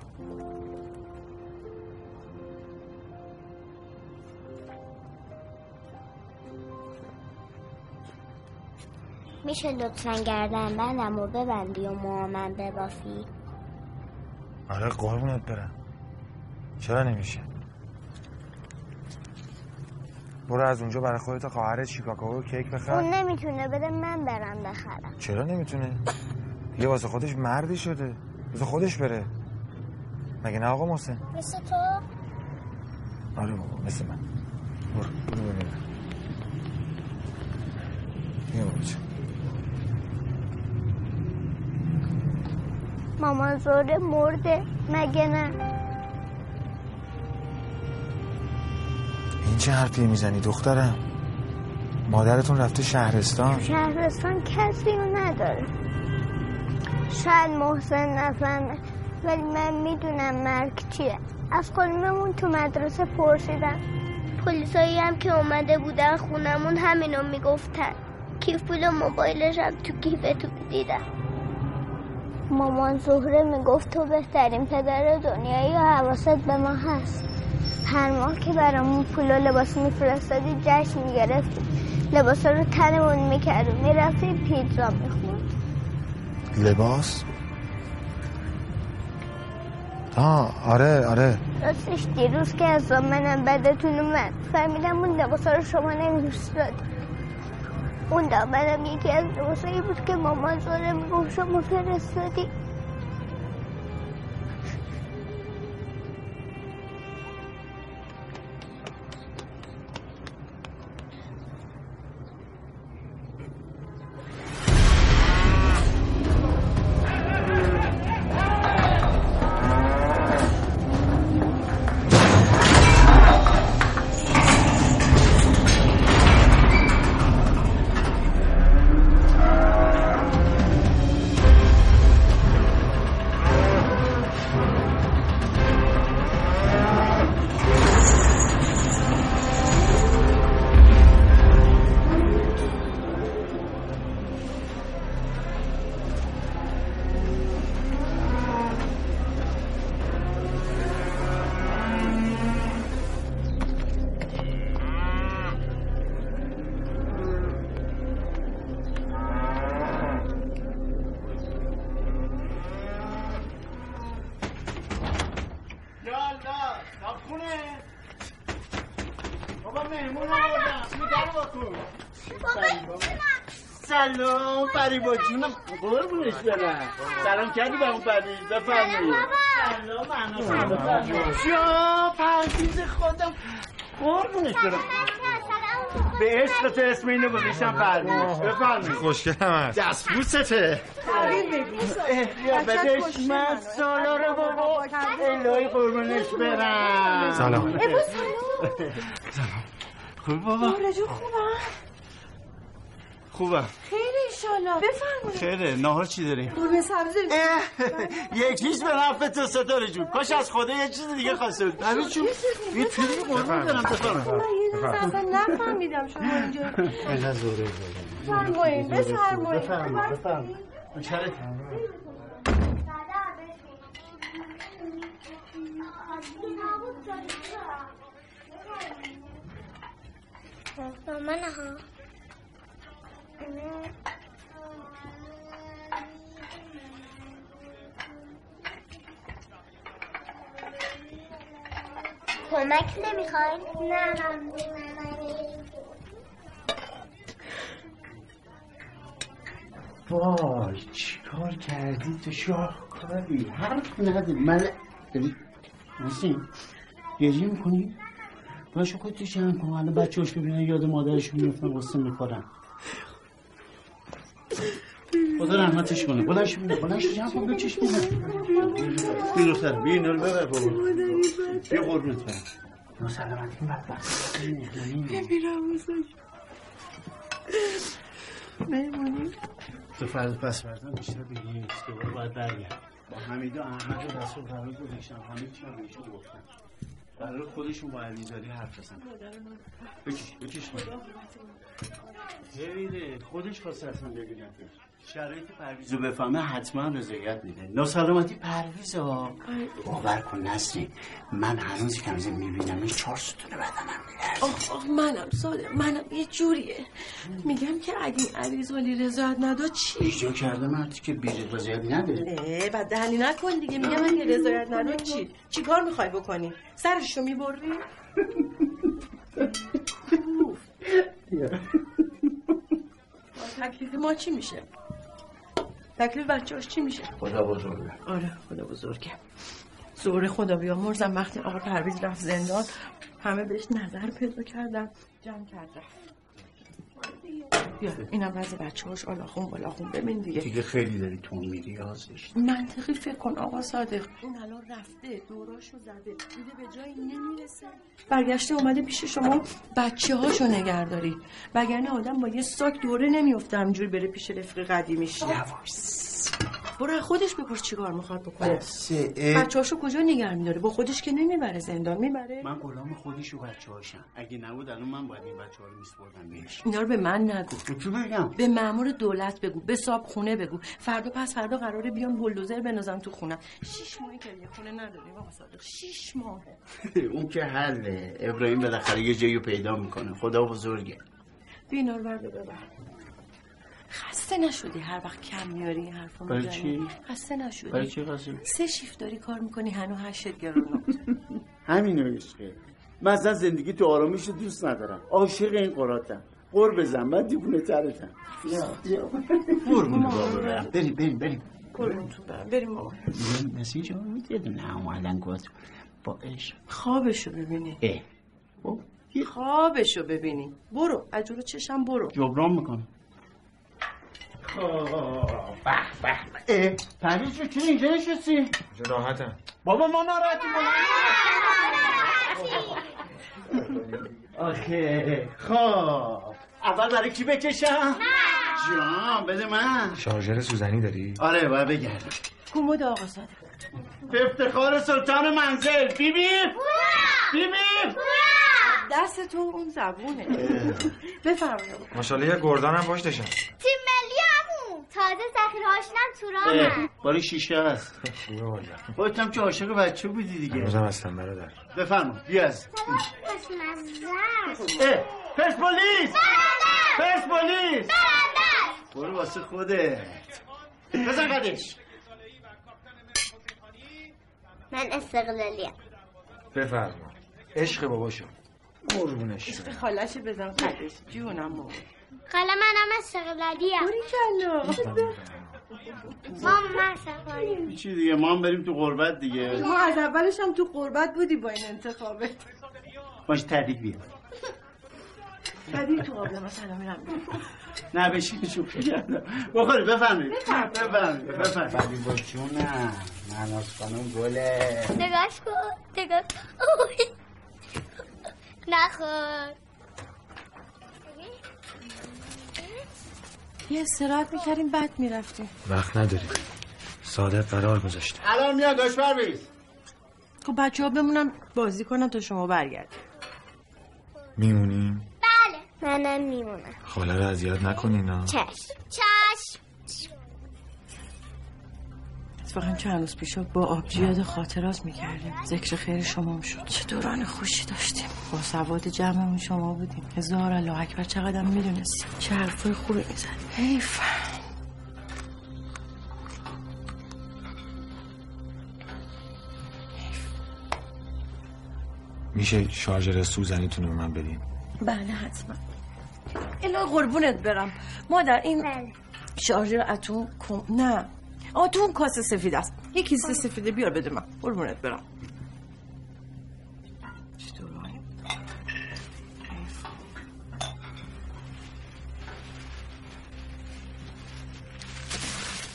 میشه لطفاً گردن بندم و ببندی و موامن ببافی؟ آره قربونت برم، چرا نمیشه؟ برو از اونجا برای خودت خواهرت شیکاکاو و کیک بخر. اون نمیتونه بده، من برم بخرم. چرا نمیتونه؟ دیگه واسه خودش مردی شده، واسه خودش بره. مگه نه آقا محسن؟ مثل تو؟ آره بابا مثل من. برو برو برو یه بابا چه مامان زوره مرده مگه نه؟ این چه حرفی میزنی دخترم؟ مادرتون رفته شهرستان. شهرستان کسی رو نداره. شاید محسن نفهمه ولی من میدونم مرگ چیه. از خانممون تو مدرسه پرسیدم، پلیسایی هم که اومده بودن خونمون همینو میگفتن. کیف پول موبایلش هم تو کیف تو دیدم. مامان زهره میگفت تو بهترین پدر دنیایی و حواست به ما هست. هر ماه که برامون پول و لباس میفرستادی جشن میگرفتی، لباسا رو تنمون میکردی، میرفتی پیتزا میخوردی. لباس؟ آه آره آره. راستش دیروز که از منم بدتون اومد، فهمیدم اون لباسا رو شما نمیفرستادی. اون دامنم یکی از لباسایی بود که مامان زاره میگفت شما فرستادی. سلام فریبا جونم، قربونش برم. سلام کردی به اون فرید؟ بفرمایید. سلام انا جا پردیز خودم، قربونش برم. به عشق تو اسم اینو بگیشم فرمونش. بفرمونش خوشگل همست دست بوسته بدش من سالا رو بابا الهی قربونش برم. سلام ابو سلام سلام خوب بابا؟ بارا جو خوبم خوبم خیلی انشالله. بفرمونش خیره نهار چی داریم؟ قرمه سبز داریم. یکیش به نفع تو ستاره جون کاش از خدا یه چیز دیگه خواسته بود. همین چون یه چیزی قرمه دارم بفرمونش. یه روز اصلا نفهمیدم شما اینجا اینجا زوره بفرمونش بفرمونش بفرمونش چرا؟ من ها کمک نمیخواین؟ نه من وای چی کار کردی تو شاهکاری حرف نداری من داری نسیم گریه میکنی؟ باشو خود تو شهن کنم الان بچه هاش ببینن یاد مادرشون میفتن قصه میخورن خدا رحمتش کنه بلنش بینه بلنش جمع کن به چشم بینه سر بین رو ببر بابا بی قربونت برم نو سلامتی مدبر ببیرم بزن میمونی تو فرد پس بردن بیشتر بگیم دوباره باید برگرد با حمیده احمد و رسول قرار گذاشتم همین چی هم بهشون گفتم برای خودشون با علیزاری حرف رسن بکش بکش کنم ببینه خودش خواسته اصلا ببینم شرایط پرویز رو بفهمه حتما رضایت میده ناسلامتی پرویز ها باور کن نسرین من هنوز کمزه میبینم این چهار ستونه بدنم میلرزه. آخ آخ منم ساده منم یه جوریه میگم که اگه این علیزاری رضایت نداد چی؟ ایجا کرده مردی که بیرید رضایت نده نه بعد دهنی نکن دیگه میگم اگه رضایت نداد چی؟ چی کار میخوای بکنی؟ سرشو میبری؟ تکلیف ما چی میشه؟ تکلیف بچه‌اش چی میشه؟ خدا بزرگه. آره خدا بزرگه. زور خدا بیامرزم وقتی آقا پرویز رفت زندان همه بهش نظر پیدا کردن جمع کرده. بیا اینم واسه بچه‌اش آلاخون بالاخون ببین دیگه. دیگه خیلی داری تون میری آزش. منطقی فکر کن آقا صادق اون الان رفته دوراشو زده دیگه به جایی نمیرسه. برگشته اومده پیش شما بچه‌هاشو نگهداری. وگرنه آدم با یه ساک دوره نمیافته همینجوری بره پیش رفیق قدیمیش. یواش. برو خودش بپرس چیکار می‌خواد بکنه. بچه‌هاشو کجا نگه می‌داره؟ با خودش که نمیبره زندان میبره. من غلام خودش و بچه‌هاشم. اگه نبود الان من باید این بچه‌ها رو می‌سپردم بهش. اینا رو به من نگو. به مأمور دولت بگو، به صاحب خونه بگو. فردا پس فردا قراره بیان بولدوزر بنازم تو خونه. شش ماهه که یه خونه نداریم آقا صادق. شش ماه. اون که حله. ابراهیم بالاخره یه جایی رو پیدا می‌کنه. خدا بزرگه. بینا رو بردار ببر. خسته نشدی هر وقت کم میاری این حرفا میزنی؟ برای چی؟ خسته نشدی؟ برای چی قاسم؟ سه شیفت داری کار میکنی هنوز هشت گرون نبود. همینو عشقه. من اصلا زندگی تو آرامیشو دوست ندارم. عاشق این قراتم. قر بزن بعد دیوونه ترتم. بیا. قربونه بابا بریم. بریم بریم بریم. قربون تو بریم. بریم بابا. مسی جون میگید نه اومدن گفت با عشق خوابشو ببینی. اه. خب خوابشو ببینی. برو از جلو چشم برو. جبران میکنم. به به پرویز رو چون اینجا نشستی؟ راحتم بابا ما ناراحتیم آخه خب اول برای کی بکشم؟ جان بده من شارژر سوزنی داری؟ آره باید بگردم کمود آقا صادق افتخار سلطان منزل بیبی بیبی دستتون اون زبونه بفرمایید ماشاءالله یه گردنم پشتشم تیم ملی تازه ذخیرهاش نم تورانم باری شیشه هست خودت هم که عاشق بچه بودی دیگه هنوزم هستم برادر بفرمون بیاز اه پرسپولیس پرسپولیس برو واسه خودت بزن قدش من استقلالیم بفرمون عشق باباشم قربونش عشق خالش بزن قدش جونم بابا خاله منم استقلالیه بوری کلا مام من سفاری چی دیگه مام بریم تو قربت دیگه ما از اولش هم تو قربت بودی با این انتخابت باش تحریک بیا قدیم تو قابل ما سلامی رو نه بشین شوخی کردم بخوری بفهمید بفهمید بفهمید ببین با جونم مهناز خانم گله نگاش کن نگاش نخور یه استراحت میکردیم بعد میرفتیم وقت نداریم صادق قرار گذاشته الان میاد دشمن بیز خب بچه ها بمونن بازی کنن تا شما برگرد میمونیم؟ بله منم میمونم خاله رو اذیت نکنین ها چشم چشم اتفاقا چند روز پیشا با آبجی یاد خاطرات میکردیم ذکر خیر شما هم شد چه دوران خوشی داشتیم با سواد جمعمون شما بودیم هزار الله اکبر چقدر میدونستیم چه حرفای خوبی میزد حیف میشه شارژر سوزنیتون رو من بدین بله حتما الا قربونت برم مادر این بله. شارژر اتم کم نه آه تو اون کاسه سفید است یه کیسه سفیده بیار بده من قربونت برم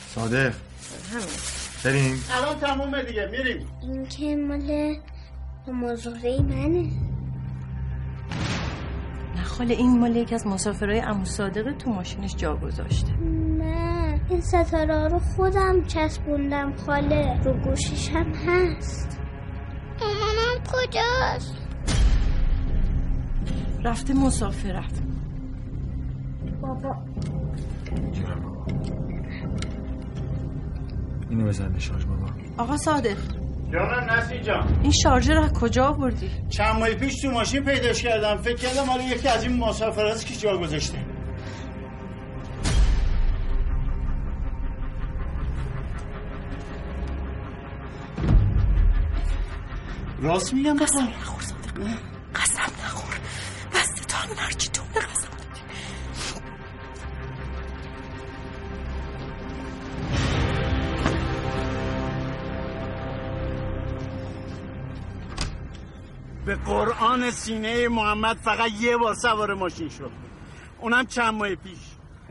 صادق بریم الان تمومه دیگه میریم این که مال مزوره منه نه خاله این مال یکی از مسافرهای عمو صادق تو ماشینش جا گذاشته این ستاره ها رو خودم چسبوندم خاله رو گوشیش هم هست مامانم کجاست؟ رفته مسافرت بابا جونم بابا اینو بزن به شارژ بابا آقا صادق جانم نسی جان این شارژر از کجا آوردی؟ چند ماه پیش تو ماشین پیداش کردم فکر کردم حالا یکی از این مسافراست که جا گذاشته راست میگم قسم نخور صادق قسم نخور بسته تا همون هرچی جمله قسم دادی به قرآن سینه محمد فقط یه بار سوار ماشین شد اونم چند ماه پیش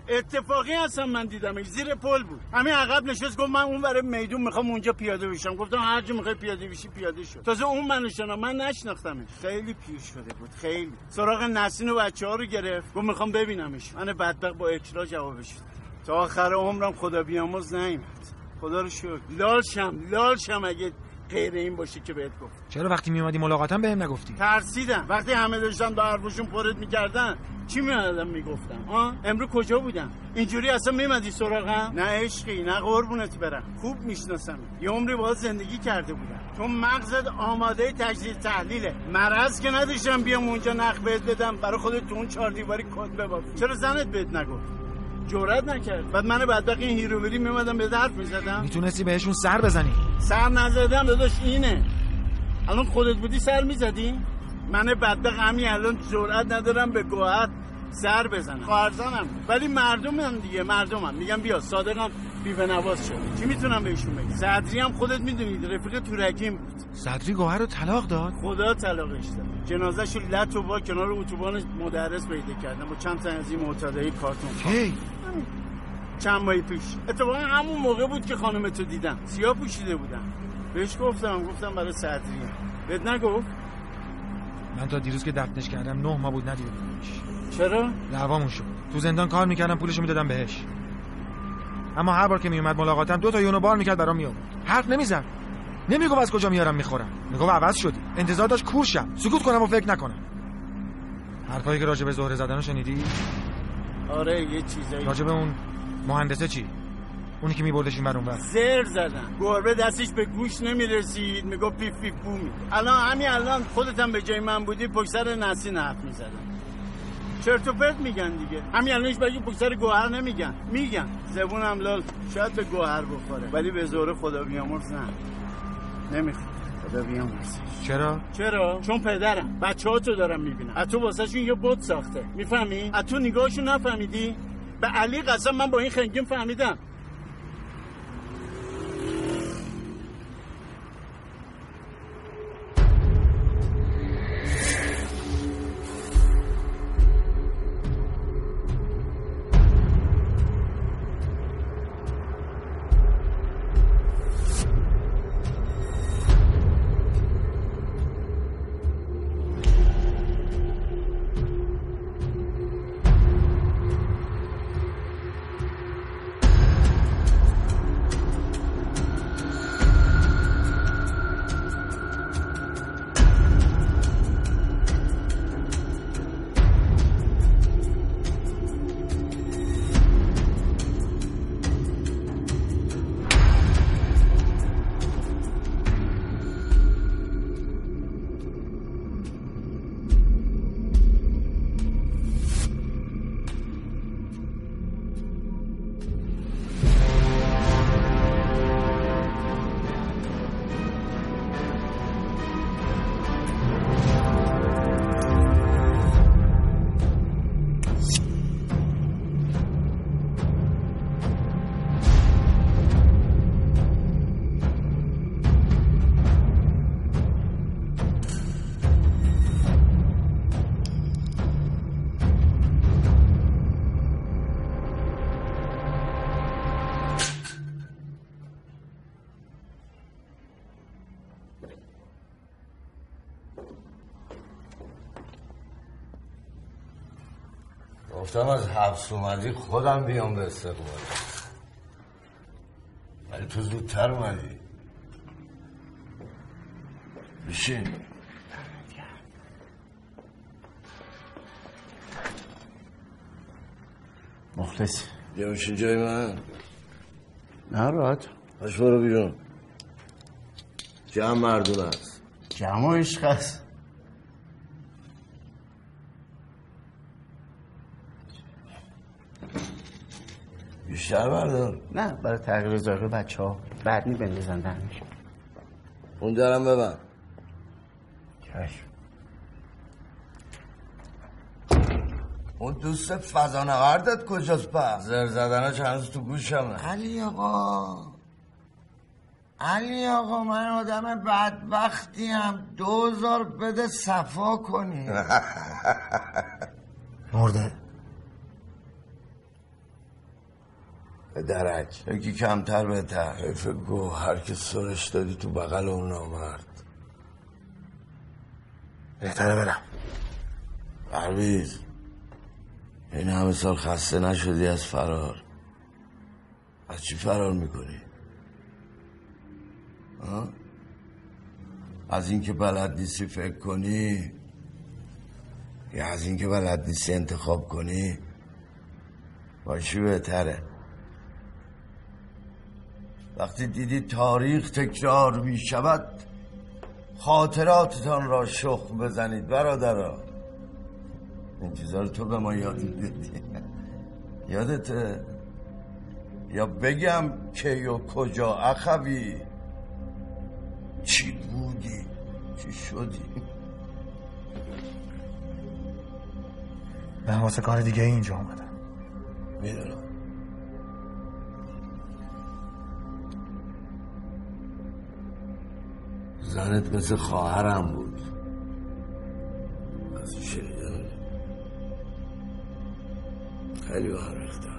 اتفاقی هستم من دیدمش زیر پل بود همین عقب نشست گفت من اون ور میدون میخوام اونجا پیاده بشم گفتم هر جا میخوای پیاده بشی پیاده شو تازه اون منو شناخت من نشناختمش خیلی پیر شده بود خیلی سراغ نسین و بچه‌ها رو گرفت گفت میخوام ببینمش من بدبخت با اکرا جوابش دادم تا آخر عمرم خدا بیامرز نیامد خدا رو شکر لالشم لالشم اگه غیر این باشه که بهت گفت چرا وقتی میومدی ملاقاتم بهم نگفتی ترسیدم وقتی همه داشتن با حرفشون پرت میکردن چی میادم میگفتم ها امروز کجا بودم اینجوری اصلا میمدی سراغم نه عشقی نه قربونت برم خوب میشناسم یه عمری باهات زندگی کرده بودم تو مغزت آماده تجزیه تحلیله مرض که نداشتم بیام اونجا نخ بهت بدم برای خودت تو اون چهار دیواری کد ببافی چرا زنت بهت نگفت جرئت نکرد بعد من بدبخت این هیروبری میومدم به حرف میزدم میتونستی بهشون سر بزنی سر نزدم داداش اینه الان خودت بودی سر میزدی من بدبخت همین الان جرئت ندارم به گوهر سر بزنم خواهرزانم ولی مردمم دیگه مردمم میگم بیا صادقم بی‌بنواز شد چی میتونم بهشون بگم صدری هم خودت میدونید رفیق تورکیم بود صدری گوهر رو طلاق داد خدا طلاقش داد جنازه‌ش رو لت و با کنار اتوبان مدرس پیدا کردم با چند تا از این معتادای کارتون هی چند ماه پیش اتفاقا همون موقع بود که خانمتو دیدم سیاه پوشیده بودم بهش گفتم گفتم برای صدری بد نگفت من تا دیروز که دفنش کردم نه ماه بود ندیدمش چرا دعوامون شد تو زندان کار میکردم پولشو میدادم بهش اما هر بار که می اومد ملاقاتم دو تا یونو بار میکرد برام می آورد حرف نمیزد نمیگفت از کجا میارم میخورم میگفت عوض شدی انتظار داشت کورشم سکوت کنم و فکر نکنم حرفایی که راجب زهره زدنو شنیدی آره یه چیزایی راجب اون مهندسه چی اونی که میبردش این بر اون بر زر زدن گربه دستش به گوش نمیرسید میگفت پیپ پیپ بو میگفت الان همین الان خودت هم به جای من بودی پشت سر نسین حرف میزدی چرت و پرت میگن دیگه همین الانش بگی پسر گوهر نمیگن میگن زبونم لال شاید به گوهر بخوره ولی به زور خدا بیامرز نه نمیخوره خدا بیام واسش. چرا؟ چرا؟ چون پدرم. بچه‌هاتو دارم میبینم. اتو واسهشون یه بت ساخته. میفهمی؟ اتو نگاهشو نفهمیدی؟ به علی قسم من با این خنگیم فهمیدم. گفتم از حبس اومدی خودم بیام به استقبال، ولی تو زودتر اومدی. بشین. مخلص بیا بشین جای من. نه راحت باش، برو بیرون. جمع مردون هست، جمع و عشق هست. بیشتر بردار؟ نه، برای تغییر زاغه بچه ها بعد می بندازن درمیشون. اون درم ببند. چشم. اون دوست فضانوردت کجاست پس؟ زر زدنش هنوز تو گوشمه. علی آقا، علی آقا، من آدم بدبختیم. دوزار بده صفا کنی. مرده به درک، یکی کمتر بهتر. حیف گوهر که سرش دادی تو بغل اون آمرد. بهتره برم. پرویز، این همه سال خسته نشدی از فرار؟ از چی فرار میکنی؟ ها؟ از این که بلد نیستی فکر کنی، یا از این که بلد نیستی انتخاب کنی؟ باشی بهتره. وقتی دیدی تاریخ تکرار می شود، خاطراتتان را شخم بزنید برادرها. این چیزا رو تو به ما یاد میدی. یادته؟ یا بگم کی و کجا اخوی، چی بودی، چی شدی؟ من واسه کار دیگه اینجا اومدم. میدونم. زنت مثل خواهرم بود. از این شنیدم خیلی بهر ریختم.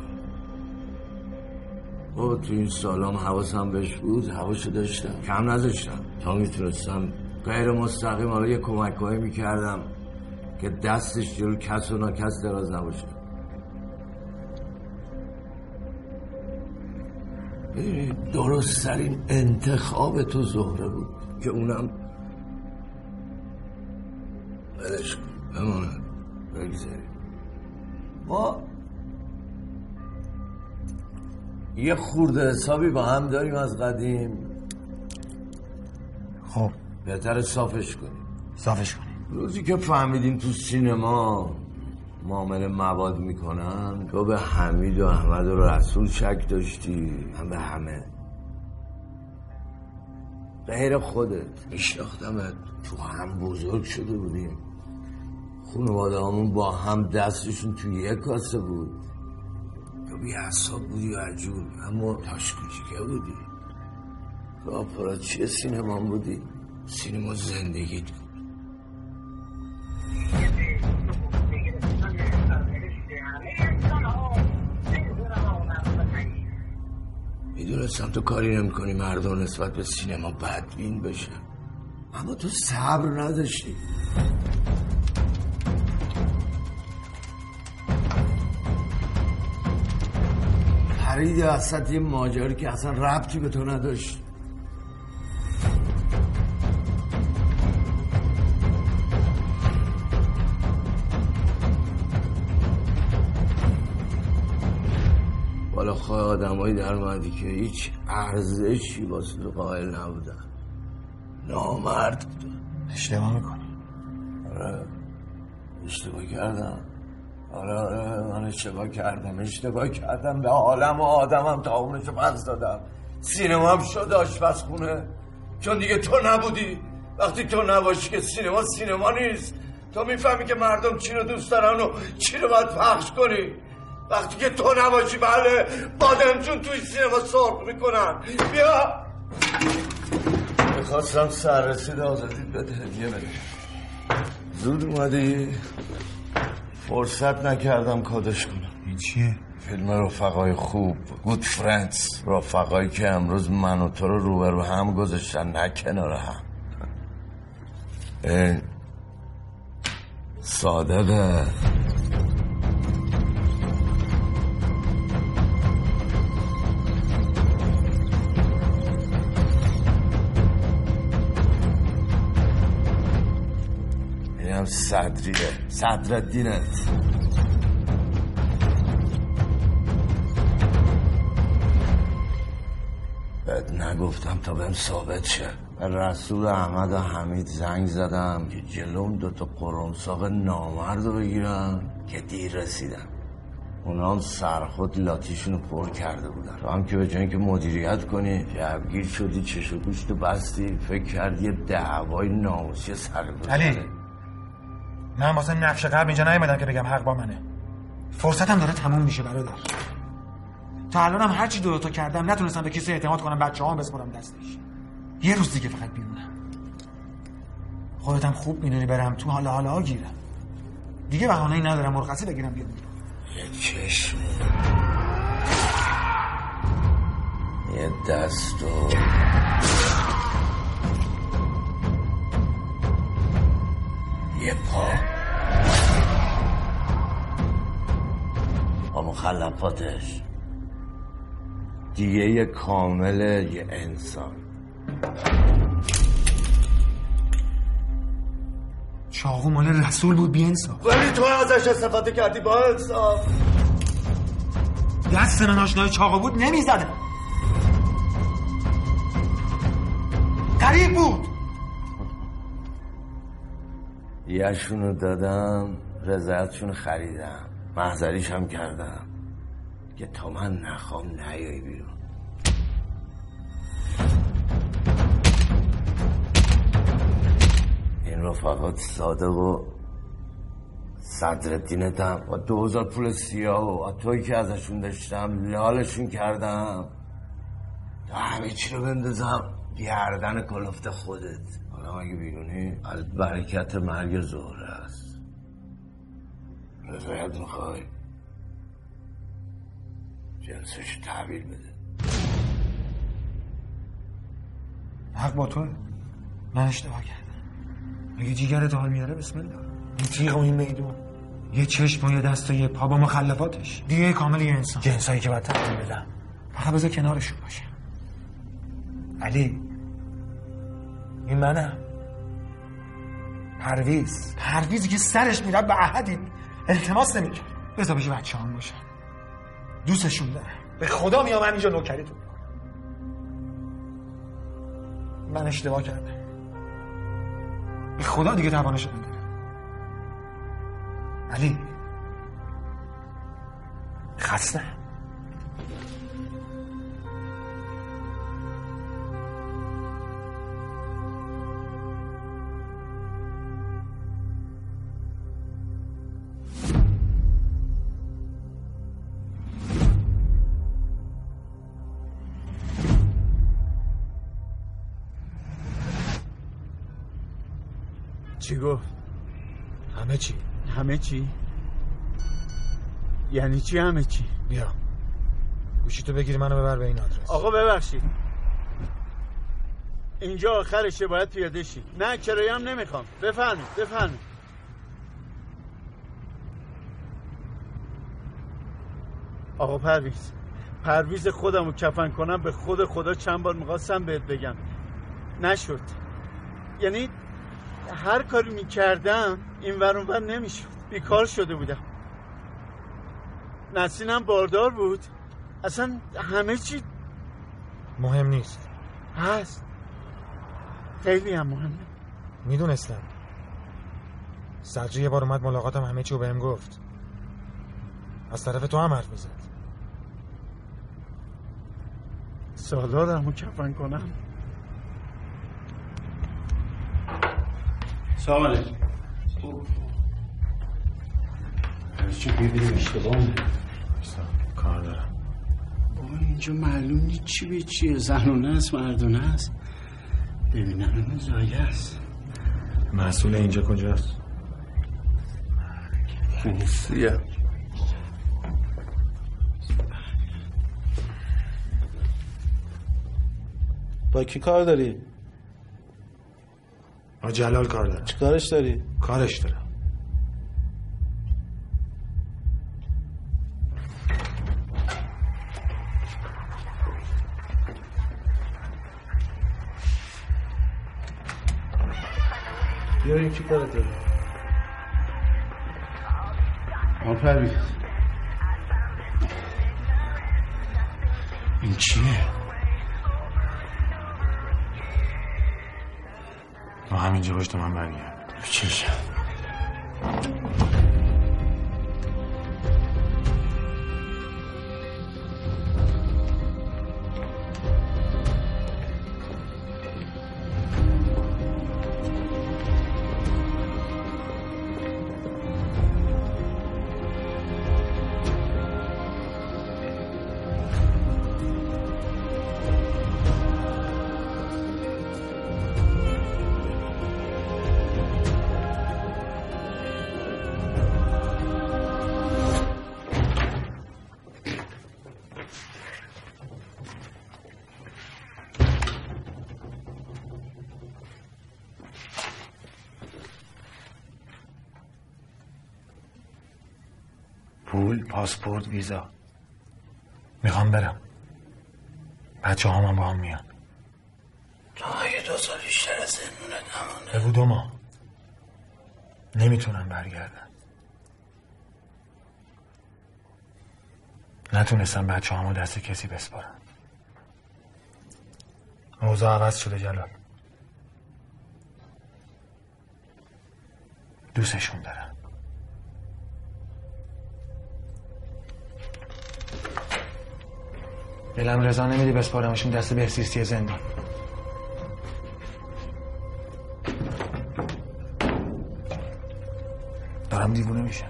ما تو این سالام حواسم بهش بود، حواسشو داشتم، کم نذاشتم. تا میتونستم غیر مستقیم حالا یه کمک‌هایی میکردم که دستش جلو کس و ناکس دراز نباشه. درست ترین انتخاب تو زهره بود که اونم بلش کن، بماند، بگذاریم. ما یه خورده حسابی با هم داریم از قدیم. خب بهتره صافش کنیم. صافش کنیم. روزی که فهمیدیم تو سینما معامله مواد میکنن، تو به حمید و احمد و رسول شک داشتی، هم به همه. غیر خودت. میشناختمت، تو هم بزرگ شده بودیم، خانواده همون با هم دستشون توی یک کاسه بود. تو بی حساب بودی و عجول، اما تاش کوچیکه بودی. تو آپاراتچی سینما بودی، سینما زندگیت بود. میدونستم تو کاری نمی کنی مردم نسبت به سینما بدبین بشن، اما تو صبر نداشتی. پرید وسط یه ماجرایی که اصلا ربطی به تو نداشت. بالا خواه آدم هایی در مهدی که هیچ ارزشی واسه تو قائل نبودن، نامرد بودن. اشتباه میکنی. آره اشتباه کردم. آره آره من اشتباه کردم اشتباه کردم به عالم و آدمم تعاونشو پس دادم. سینما هم شد آشپزخونه، چون دیگه تو نبودی. وقتی تو نباشی که سینما سینما نیست. تو میفهمی که مردم چی رو دوست دارن و چی رو باید پخش کنی. وقتی که تو نباشی بله بادمجون توی سینما سرخ میکنن. بیا میخواستم سررسید آزادیت بده، هدیه بده. زود اومدی، فرصت نکردم کادش کنم. این چیه؟ فیلم رفقای خوب، گود فرندز. رفقایی که امروز من و تو رو روبرو هم گذاشتن، نه کنار هم. این صادقه. صدریه، صدرالدینت. بهت نگفتم تا بهم ثابت شه. به رسول احمد و حمید زنگ زدم که جلوم دوتا قرمساق نامرد رو بگیرم که دیر رسیدم. اونا هم سرخود لاتیشون رو پر کرده بودن. تو هم که به جای اینکه مدیریت کنی جوگیر شدی، چش و گوشت رو بستی، فکر کردی یه دعوای ناموسی سر بزنه. من واسه نفش قرب اینجا نیومدم که بگم حق با منه. فرصتم داره تموم میشه برادر. تا الانم هر چی دو تا کردم نتونستم به کسی اعتماد کنم، بچه‌هام بسپرم دستش. یه روز دیگه فقط بیرونم. خودتم خوب میدونی برم تو حالا حالا گیرم. دیگه بهانه‌ای ندارم مرخصی بگیرم بیام. چشم. یه دستو یه پا با مخلفاتش دیگه یه کامل یه انسان. چاقو مال رسول بود، بی انصاف. ولی تو ازش استفاده کردی با انصاف. دست من آشنای چاقو بود، نمیزده. قریب بود. یهشون رو دادم، رضایتشون خریدم، محضریش هم کردم که تا من نخوام نیایی بیرون. این رفقات صادق و صدرالدینت هم با دوزار پول سیاه و تویی که ازشون داشتم لالشون کردم تا همه چی رو بندازم گردن کلفت خودت. حالا اگه بیرونی از برکت مرگ زهره است. رضایت میخوای جنسش تحویل بده. حق با توه، من اشتباه کردم. اگه جیگرت حال میاره بسم الله. این تیغ و این میدون، یه چشم و یه دست و یه پا با مخلفاتش، دیگه کامل یه انسان. جنسایی که باید تحویل بدم فقط بذار کنارشون باشم. علی این منم. پرویز پرویزی که سرش میره به احدی التماس نمیکرد. بذار بشه بچه هم باشن، دوستشون دارم. به خدا میام من اینجا نوکری تو میکنم. من اشتباه کردم، به خدا دیگه توانش ندارم. علی خستم. چی گفت؟ همه چی؟ همه چی؟ یعنی چی همه چی؟ بیا گوشی تو بگیر منو ببر به این آدرس. آقا ببخشید اینجا آخرشه، باید پیاده شید. نه کرایه هم نمیخوام. بفرمایید بفرمایید. آقا پرویز، پرویز خودم رو کفن کنم به خود خدا چند بار میخواستم بهت بگم نشد. یعنی هر کاری میکردم این ور اون ور نمیشد، بیکار شده بودم. نسینم باردار بود. اصلا همه چی مهم نیست. هست، خیلی هم مهمه. میدونستم. صدری یه بار اومد ملاقاتم همه چی رو بهم گفت. از طرف تو هم حرف میزد. سالارم رو کفن کنم. سلام علیکم. هرچی بیبینیم اشتباه هم کار دارم. بابا اینجا معلوم نیست چی به چیه، زنونه هست مردونه هست. ببینم این زایه هست. مسئول اینجا کجاست؟ خونسیه. با کی کار داری؟ با جلال کار دارم. چی کارش داری؟ کارش دارم. بیا این چی کارت داری؟ آن پرویز این چیه؟ ما همینجا باش تا من برگرم. چشم. پول، پاسپورت، ویزا. میخوام برم. بچه ها هم با هم میان. تو اگه دو سال بیشتر از زندونت نمانده بگو دو ماه نمیتونم برگردم. نتونستم بچه همو دست کسی بسپارم. موضوع عوض شده جلال. دوستشون دارم. دلم رضا نمیدی بسپارمشون دست بهسیستی زندان. دارم دیوونه میشم.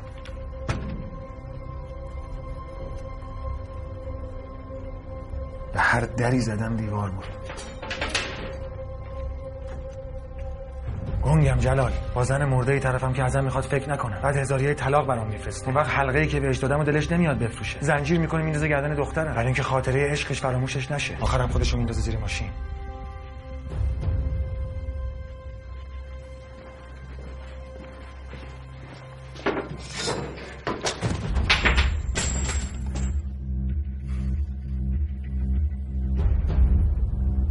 به هر دری زدم دیوار بود. گنگم جلال با زن مرده ای طرفم که ازم میخواد فکر نکنه. بعد هزاریه طلاق برام میفرسته. اون وقت حلقه ای که بهش دادمو دلش نمیاد بفروشه. زنجیر میکنه میندازه گردن دخترم. برای اینکه خاطره عشقش فراموشش نشه. آخرم خودشو میندازه زیر ماشین.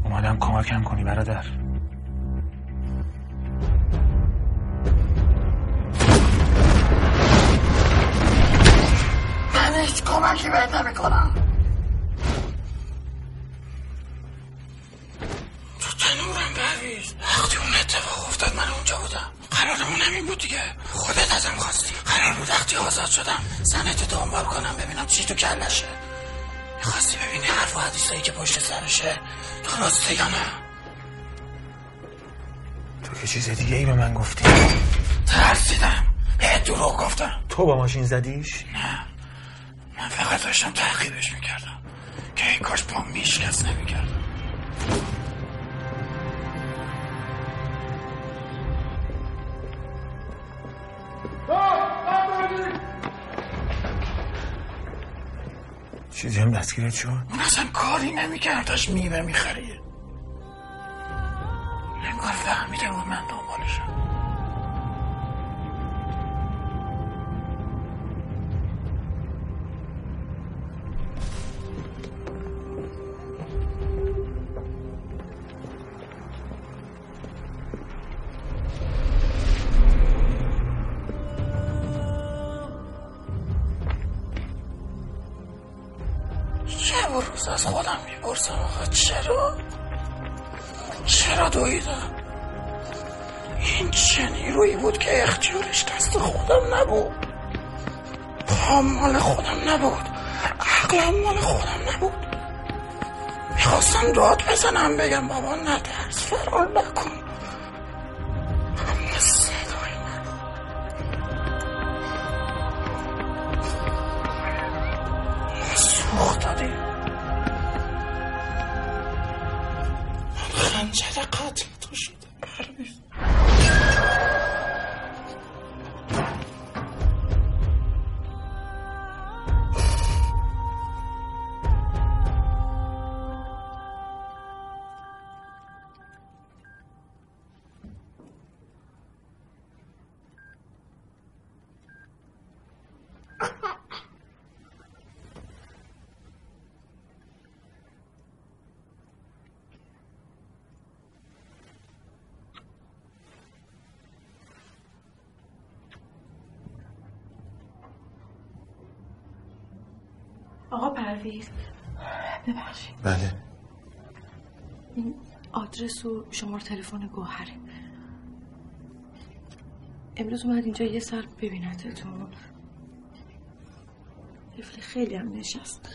اومدم کمکم کنی برادر. کمکی بهت نمیکنم. تو تنورم پرویز. وقتی اون اتفاق افتاد من اونجا بودم. قرارمون همین بود دیگه. خودت ازم خواستی. قرار بود وقتی آزاد شدم زنتو دنبال کنم ببینم چی تو کلشه. میخواستی ببینی حرف و حدیثایی که پشت سرشه درسته یا نه. تو که چیز دیگه ای به من گفتی. ترسیدم بهت دروغ گفتم. تو با ماشین زدیش؟ نه من فقط داشتم تعقیبش میکردم که این کاش با میشکست نمیکردم. چیزی هم دستگیرت شد؟ اون اصلا کاری نمیکرد، داشت میوه میخرید. انگار فهمیده بود من دنبالشم. از خودم میپرسم آقا چرا چرا دویدم؟ این چه نیرویی بود که اختیارش دست خودم نبود، پام مال خودم نبود، عقلم مال خودم نبود. میخواستم داد بزنم بگم بابا نترس، فرار نکن، اما صدایی نبود. ما سوخت دادیم، خنجر قتل تو شده پرویز. آقا پرویز ببخشید. بله. این آدرس و شماره تلفن گوهره. امروز اومد اینجا یه سر ببینتتون. طفل خیلی هم نشست.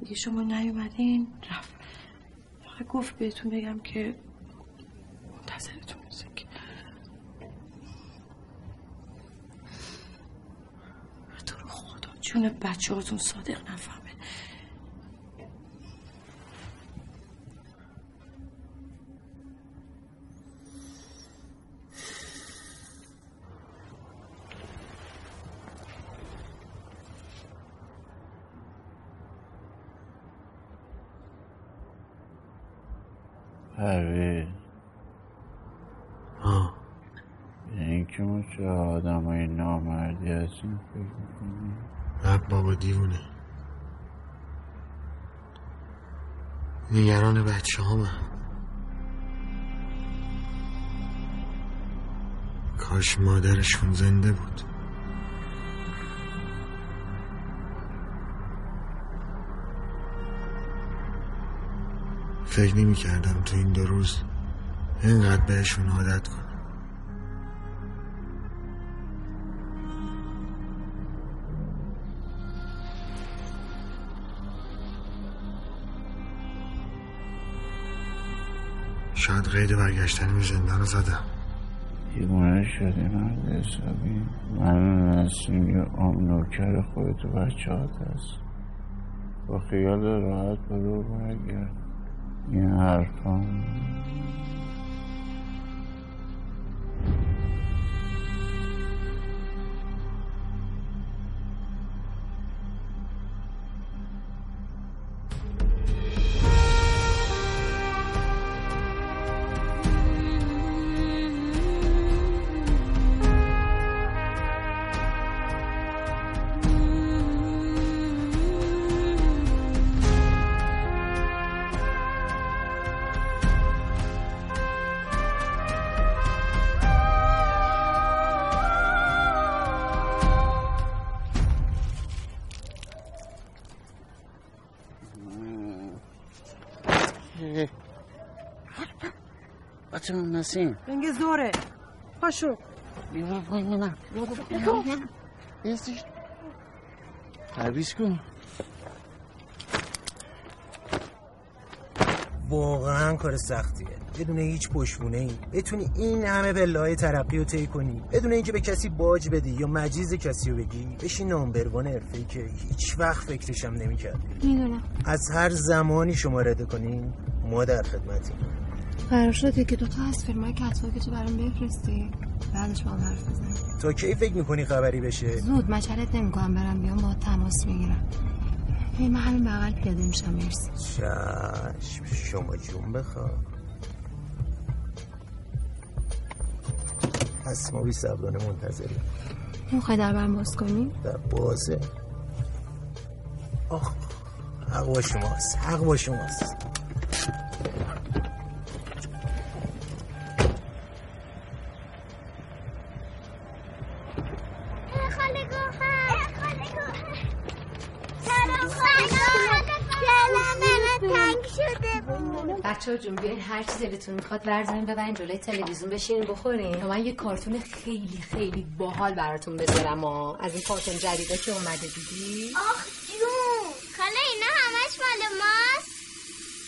دیگه شما نیومدین رفت. فقط گفت بهتون بگم که منتظرتون هستم. چون بچه هاتون صادق نفهمه. هره این که ما چه آدم های نامردی هستیم فکر میکنیم. عب بابا دیوونه، نگران بچه هم. کاش مادرشون زنده بود. فکر نمی کردم تو این دو روز اینقدر بهشون عادت کنم. شاید قید برگشتنی به زندان رو زدم. یه گونه شده مرد حسابی ممنون هستیم. یه آم نوکر خودتو بچه هات هست، با خیال راحت برو برگرد. این حرف هم بچه‌مون نسیم بنگز دوره پاشو بیرون پایین. نه بگو نیستش پرویز کن. واقعا کار سختیه بدون هیچ پشتوانه‌ای بتونی این همه بلای ترقی رو طی کنی، بدون اینکه به کسی باج بدی یا مجیز کسی رو بگی. بشی نامبروان حرفه‌ای که هیچ وقت فکرشم نمی‌کردی. میدونم از هر زمانی شما رده کنی ما در خدمتیم. قرار شده که دوتا از فیلمای کتفاکی تو برام بفرستی بعدش با هم حرف بزنیم. تو کی فکر میکنی خبری بشه؟ زود مشغلت نمیکنم، برم بیام با تماس میگیرم. این محل بغل پیاده میشم. مرسی. چشم، شما جون بخواه. پس ما بی صبرانه منتظریم. میخوای در برم باز کنی؟ در بازه. آخ حق با شماست، حق با شماست. بچه ها جون بیاین هر چیز دلتون میخواد ورزین ببرین جلوی تلویزیون بشینین بخورین. من یه کارتون خیلی خیلی باحال براتون بذارم ها. از این کارتون جدیدا که اومده دیدی؟ آخ جون خاله اینا همش مال ماست.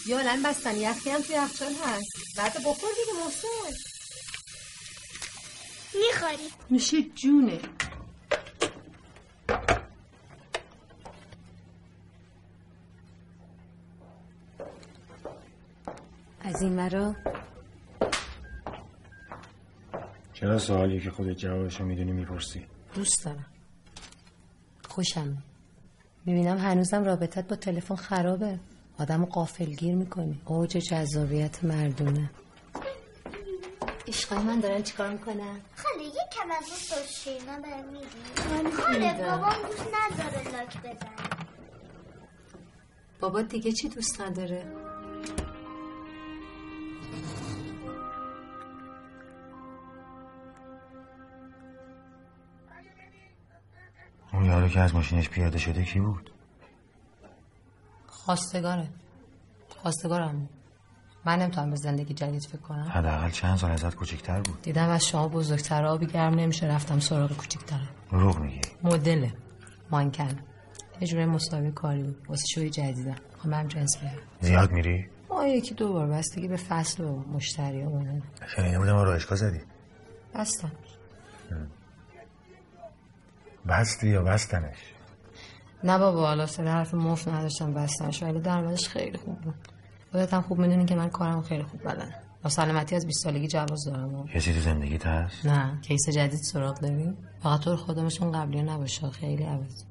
یالن بستن یخی هم توی یخچال هست. بعد بخور دیگه محسن. میخوری؟ میشه جونه. از این ورا چرا سوالی که خودت جوابشو میدونی میپرسی؟ دوست دارم، خوشم میبینم هنوزم رابطت با تلفن خرابه، آدمو غافلگیر میکنی. اوج جذابیت مردونه. عشقای من دارن چیکار میکنن؟ خاله یک کم از اون سرشینا بهم میدی؟ خاله بابام دوست نداره لاک بزنه. بابا دیگه چی دوست نداره؟ اون یارو که از ماشینش پیاده شده کی بود؟ خواستگاره. خواستگارم. من نمیتونم به زندگی جدید فکر کنم. حداقل چند سال ازت کوچیک‌تر بود. دیدم از شما بزرگتره، آبی گرم نمیشه، رفتم سراغ کوچیک‌تره. دروغ میگی. مدله. مانکن. یه جوری مسابقه کاری بود. واسه شوی جدیدم. خب جنس بهم. زیاد میری؟ ما یکی دو بار بستگی به فصل و مشتریامونه. خیلی نمیدونم رایشگاه زدی. بستم. بستی یا بستنش؟ نه بابا، حالا سر حرف مفت نداشتم بستنش، ولی درآمدش خیلی خوب بود. خودت هم خوب میدونی که من کارم خیلی خوب بلدم. با سلامتی از بیست سالگی جواز دارم. کسی تو زندگیت هست؟ نه. کیس جدید سراغ داریم؟ فقط تو خودمشون قبلی نباشه، خیلی عوض.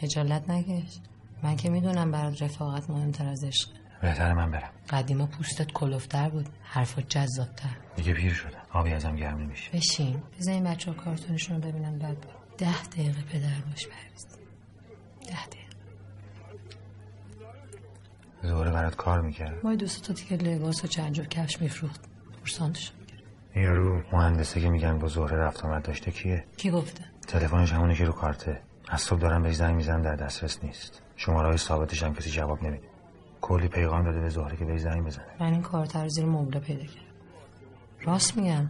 خجالت نکش. من که میدونم برات رفاقت مهمتر از عشق. بهتره من برم. قدیما پوستت کلفتر بود، حرفات جذاب‌تر. دیگه پیر شدم، آبی ازم گرم نمیشه. بشین. بذار این بچه‌ها کارتونشون رو ببینم بعد برم. ده دقیقه پدر باش پرویز. ده دقیقه. زوره برات کار میکرد. ما دوستا تیکه لباس و چنج و کفش میفروخت. پرسانتش میگیره. یارو مهندسه که میگن با زهره رفت آمد داشته کیه؟ کی گفته؟ تلفنش همونه که رو کارته. از صبح دارم بهش زنگ میزنم در دسترس نیست. شماره‌های ثابتش هم کسی جواب نمیده. کلی پیغام داده به زهره که بهش زنگ بزنه. من این کارتر زیر مبله پیدا کردم. راست میگم.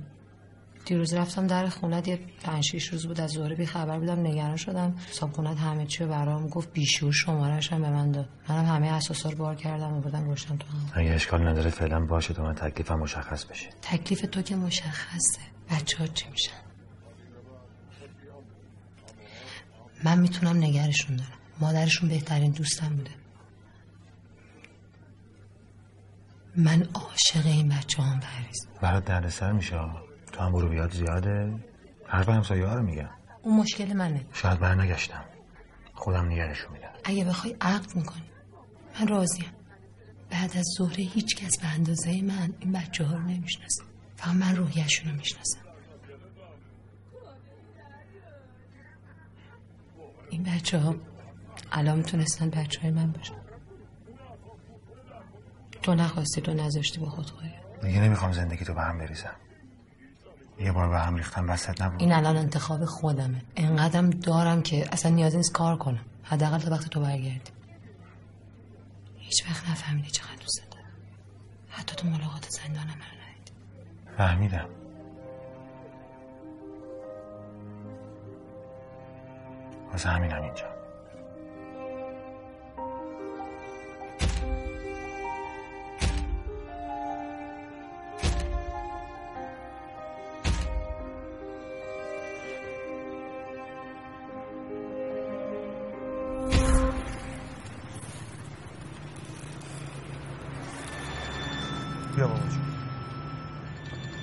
دیروز رفتم در خونت، یه پنج شش روز بود از زهره بی خبر بودم، نگران شدم. صاحب خونت همه چی رو برام گفت، بیشور شماره‌اش هم به من داد. منم همه اساسا رو بار کردم و بردم گوشم تو هم. اگه اشکال نداره فعلا باشه تا من تکلیفم مشخص بشه. تکلیف تو که مشخصه، بچه‌ها چی میشن؟ من میتونم نگرانشون دارم. مادرشون بهترین دوستم بوده. من عاشق این بچه‌هام پریز. برات دردسر میشه؟ تو هم برو بیاد زیاده. حرف همسایه ها رو میگم. اون مشکل منه. شاید بر نگشتم، خودم نگرشو میدم. اگه بخوای عقد میکنی. من راضیم. بعد از زهره هیچ کس به اندازه من این بچه ها رو نمیشناسه. فقط من روحیه‌شون رو میشناسم. این بچه ها الان میتونستن بچه های من باشن. تو نخواستی، تو نذاشتی با خودخواهی. دیگه نمیخوام زندگی تو به هم بریزم. یه بار به هم ریختم بسط نبود. این الان انتخاب خودمه. اینقدرم دارم که اصلا نیازی نیست کار کنم. حداقل تا وقت تو برگردی. هیچ وقت نفهمیدی چقدر دوست دارم. حتی تو ملاقات زندانم من رو ندیدی. فهمیدم. واسه همینم اینجا.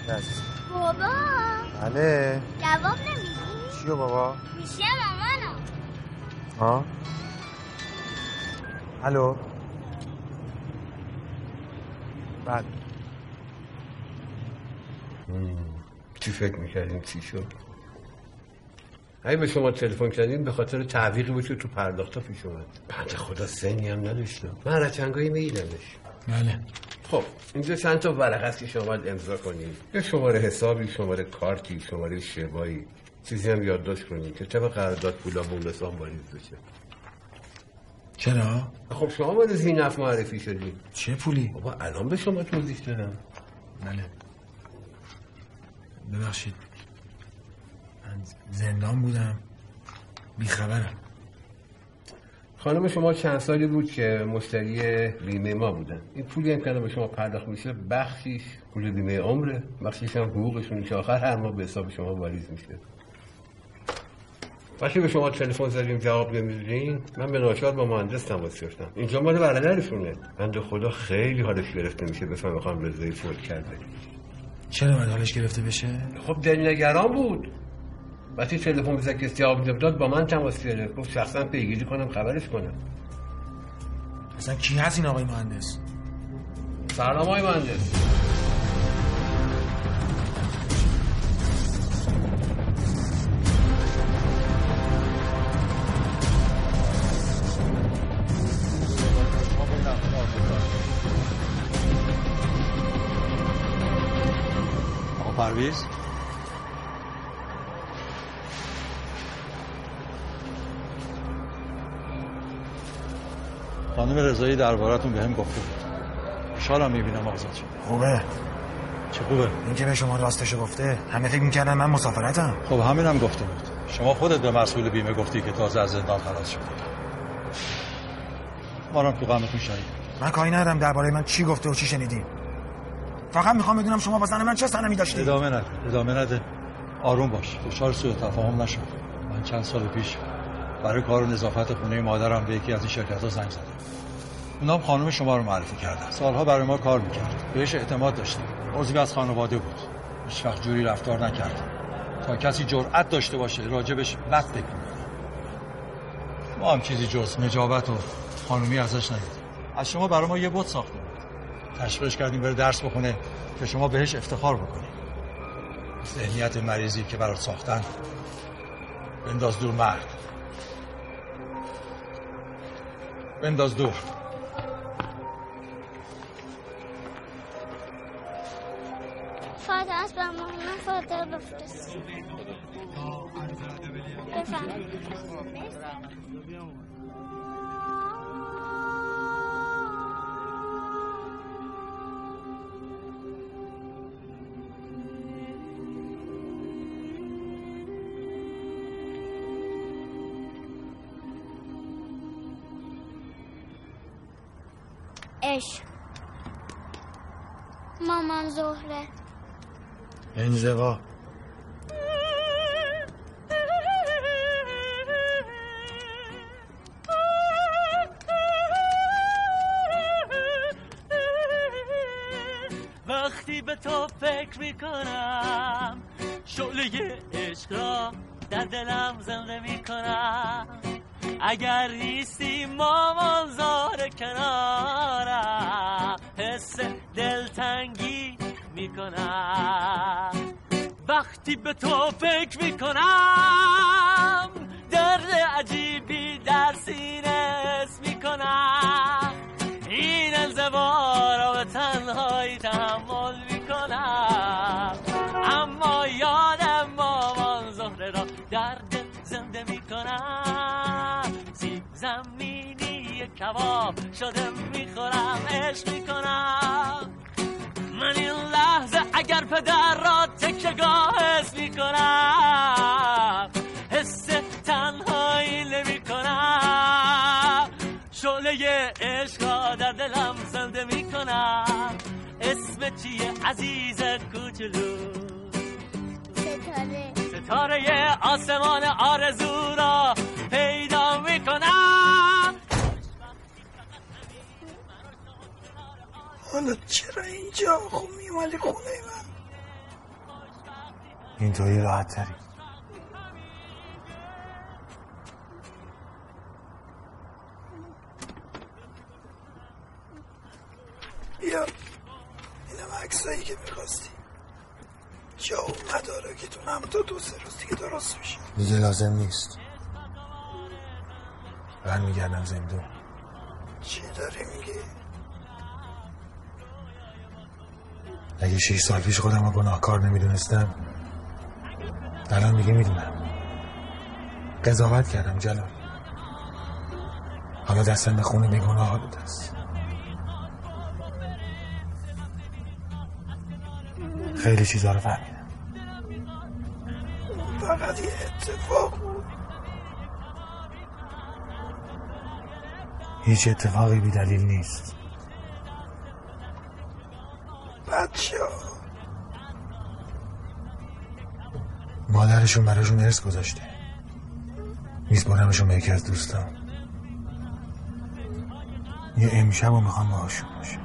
میشه مامانم. ها؟ الو. بله. چی فکر میکردیم چی شد؟ اگه به شما تلفن کردیم به خاطر تعویقی بود که تو پرداختا پیش اومد. بعد خدا سنی هم نداشتم. من رچنگایی میدیدمش. بله. خب اینجا چند تا ورقه است که شما باید امضا کنید. یه شماره حسابی، شماره کارتی، شماره شبایی. چیزی هم یادداشت کنید که طبق قرارداد پولا به اون حساب واریز بشه. چرا؟ خب شما باید زینف معرفی شدید. چه پولی؟ بابا الان به شما توضیح دادم. بله. ببخشید. من زندان بودم. بیخبرم. خانم شما چند سالی بود که مشتری بیمه ما بودن. این پولی هم که به شما پرداخت میشه بخشیش پول بیمه عمره، بخشیش هم حقوقشون که آخر هر ماه به حساب شما واریز میشه. وقتی به شما تلفن زدیم جواب نمیدین، من به ناچار با مهندس تماس گرفتم. اینجا مال برادرشونه. بنده خدا خیلی حالش گرفته میشه بفهمه خانم رضایی فوت کرده. چرا باید حالش گرفته بشه؟ خب دلنگران بود. وقتی تلفن بزد که جواب نمیداد با من تماس گرفت. گفت شخصا پیگیری کنم خبرش کنم. اصلا کی هست این آقای مهندس؟ سلام آقای مهندس. پرویز خانم رضایی درباره‌تون بهم گفته بود. خوشحالم می‌بینم آزاد شد. خوبه. چه خوبه؟ اینکه به شما راستشو گفته. همه فکر می‌کردن من مسافرتم. خب همینم گفته بود. شما خودت به مسئول بیمه گفتی که تازه از زندان خلاص شدی. ما تو غمتون شدیم. من کاری ندارم درباره من چی گفته و چی شنیدیم. فقط میخوام بدونم شما با زن من چه صنمی داشتید. ادامه نده، ادامه نده. آروم باش. دچار سوء تفاهم نشو. من چند سال پیش برای کار و نظافت خونه مادرم به یکی از این شرکت‌ها زنگ زدم. اونم خانم شما رو معرفی کرده. سالها برای ما کار میکرد. بهش اعتماد داشتیم. عضوی از خانواده بود. هیچ وقت جوری رفتار نکرد تا کسی جرأت داشته باشه راجبش بد بگه. ما هم چیزی جز نجابت و خانومی ازش ندیدیم. از شما برای ما یه بت ساخته. تشویقش کردیم بره درس بخونه که شما بهش افتخار بکنید. ذهنیت مریضی که برات ساختن بنداز دور مرد. بنداز دور. فاده از به مهمه فاده بفرست. بفرست. عشق مامان زهره انزوا وقتی به تو فکر میکنم شعله عشق را در دلم زنده میکنم اگر نیستی مامان زهره کنارم حس دلتنگی میکنم وقتی به تو فکر میکنم درد عجیبی در سینه حس میکنم این انزوا را به تنهایی تحمل میکنم اما یادم مامان زهره را در دل زنده میکنم سیب زمینی کباب شده میخورم عشق میکنم من این لحظه اگر پدر را تکیه‌گاه حس میکنم حس تنهایی نمیکنم شعله عشق را در دلم زنده میکنم اسم چیه عزیز کوچولو ستاره ستاره آسمان آرزو را پیدا میکنم حالا چرا اینجا خب میمالی خونه من اینطوری راحت تری بیا، اینم عکسایی که می‌خواستی. جا و مدارکتون هم تا دو سه روز دیگه درست میشه. دیگه لازم نیست. من میگردم زندون. چی داری میگی؟ اگه شش سال پیش خودم رو گناهکار نمیدونستم، الان میگه میدونم. قضاوت کردم جلال. حالا دستم به خون بیگناه بوده است. خیلی چیزا رو فهمیدم. فقط یه اتفاق بود. هیچ اتفاقی بی دلیل نیست. بچه ها مادرشون براشون ارث گذاشته. میسپارمشون به یکی از دوستان. یه امشب رو میخوام باهاشون باشه.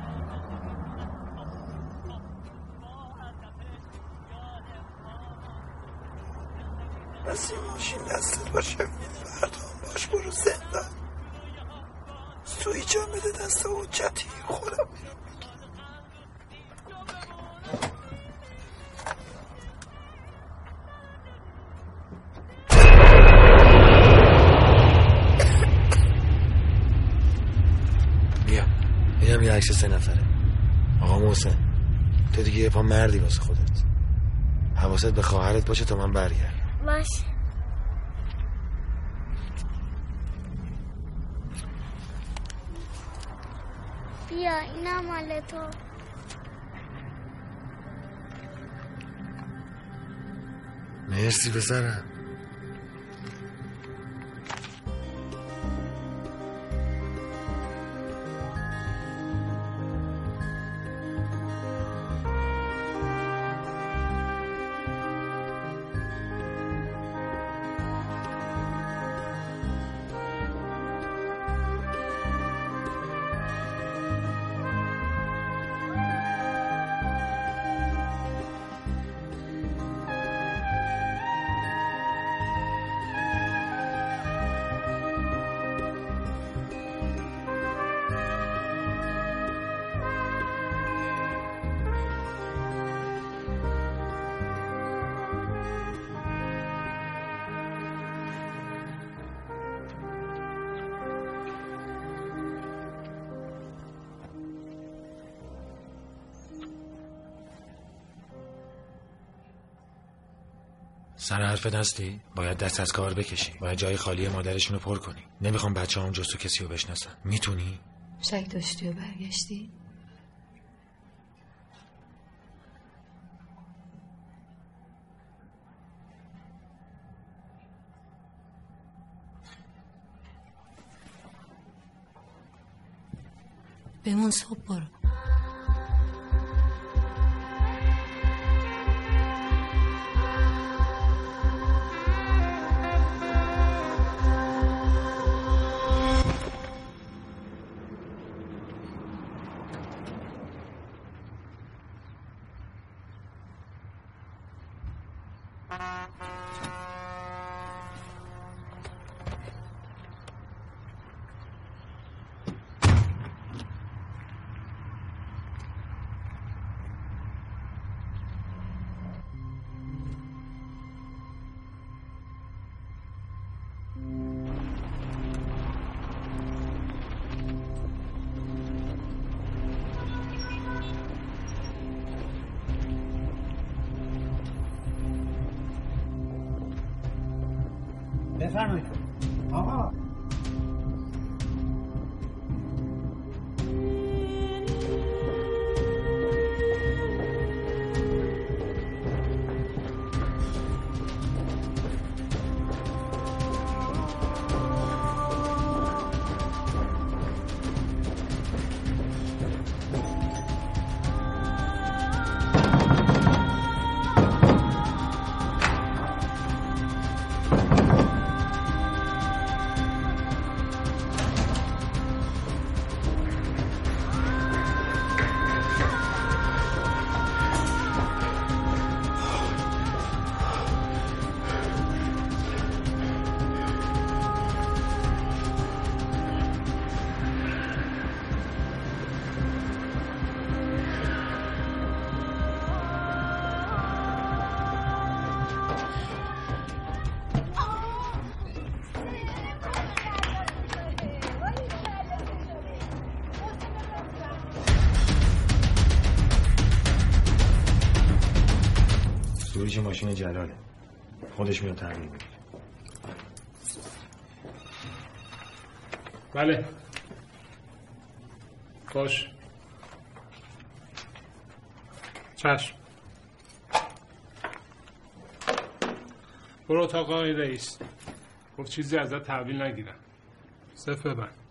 بس این ماشین دستت باشه. فردا باش برو زندان. سویچ هم بده دست حجتی. خودم میرم بگیم. بیا اینم یه عکس سه نفره. آقا محسن تو دیگه یه پا مردی واسه خودت. حواست به خواهرت باشه تا من برگرد. باشه. بیا اینم مال تو. مرسی پسرم. سر حرف دستی؟ باید دست از کار بکشی. باید جای خالی مادرشون رو پر کنی. نمیخوام بچه هم جستو کسی رو بشناسن. میتونی؟ شک داشتی و برگشتی؟ بمون صبح برو. بفرمایید آقا. ماشین جلاله. خودش میاد تعمیر میکنه. بله. خوش. چشم. برو اتاق آقای رئیس. گفت چیزی ازت تحویل نگیرم. صفر ببند.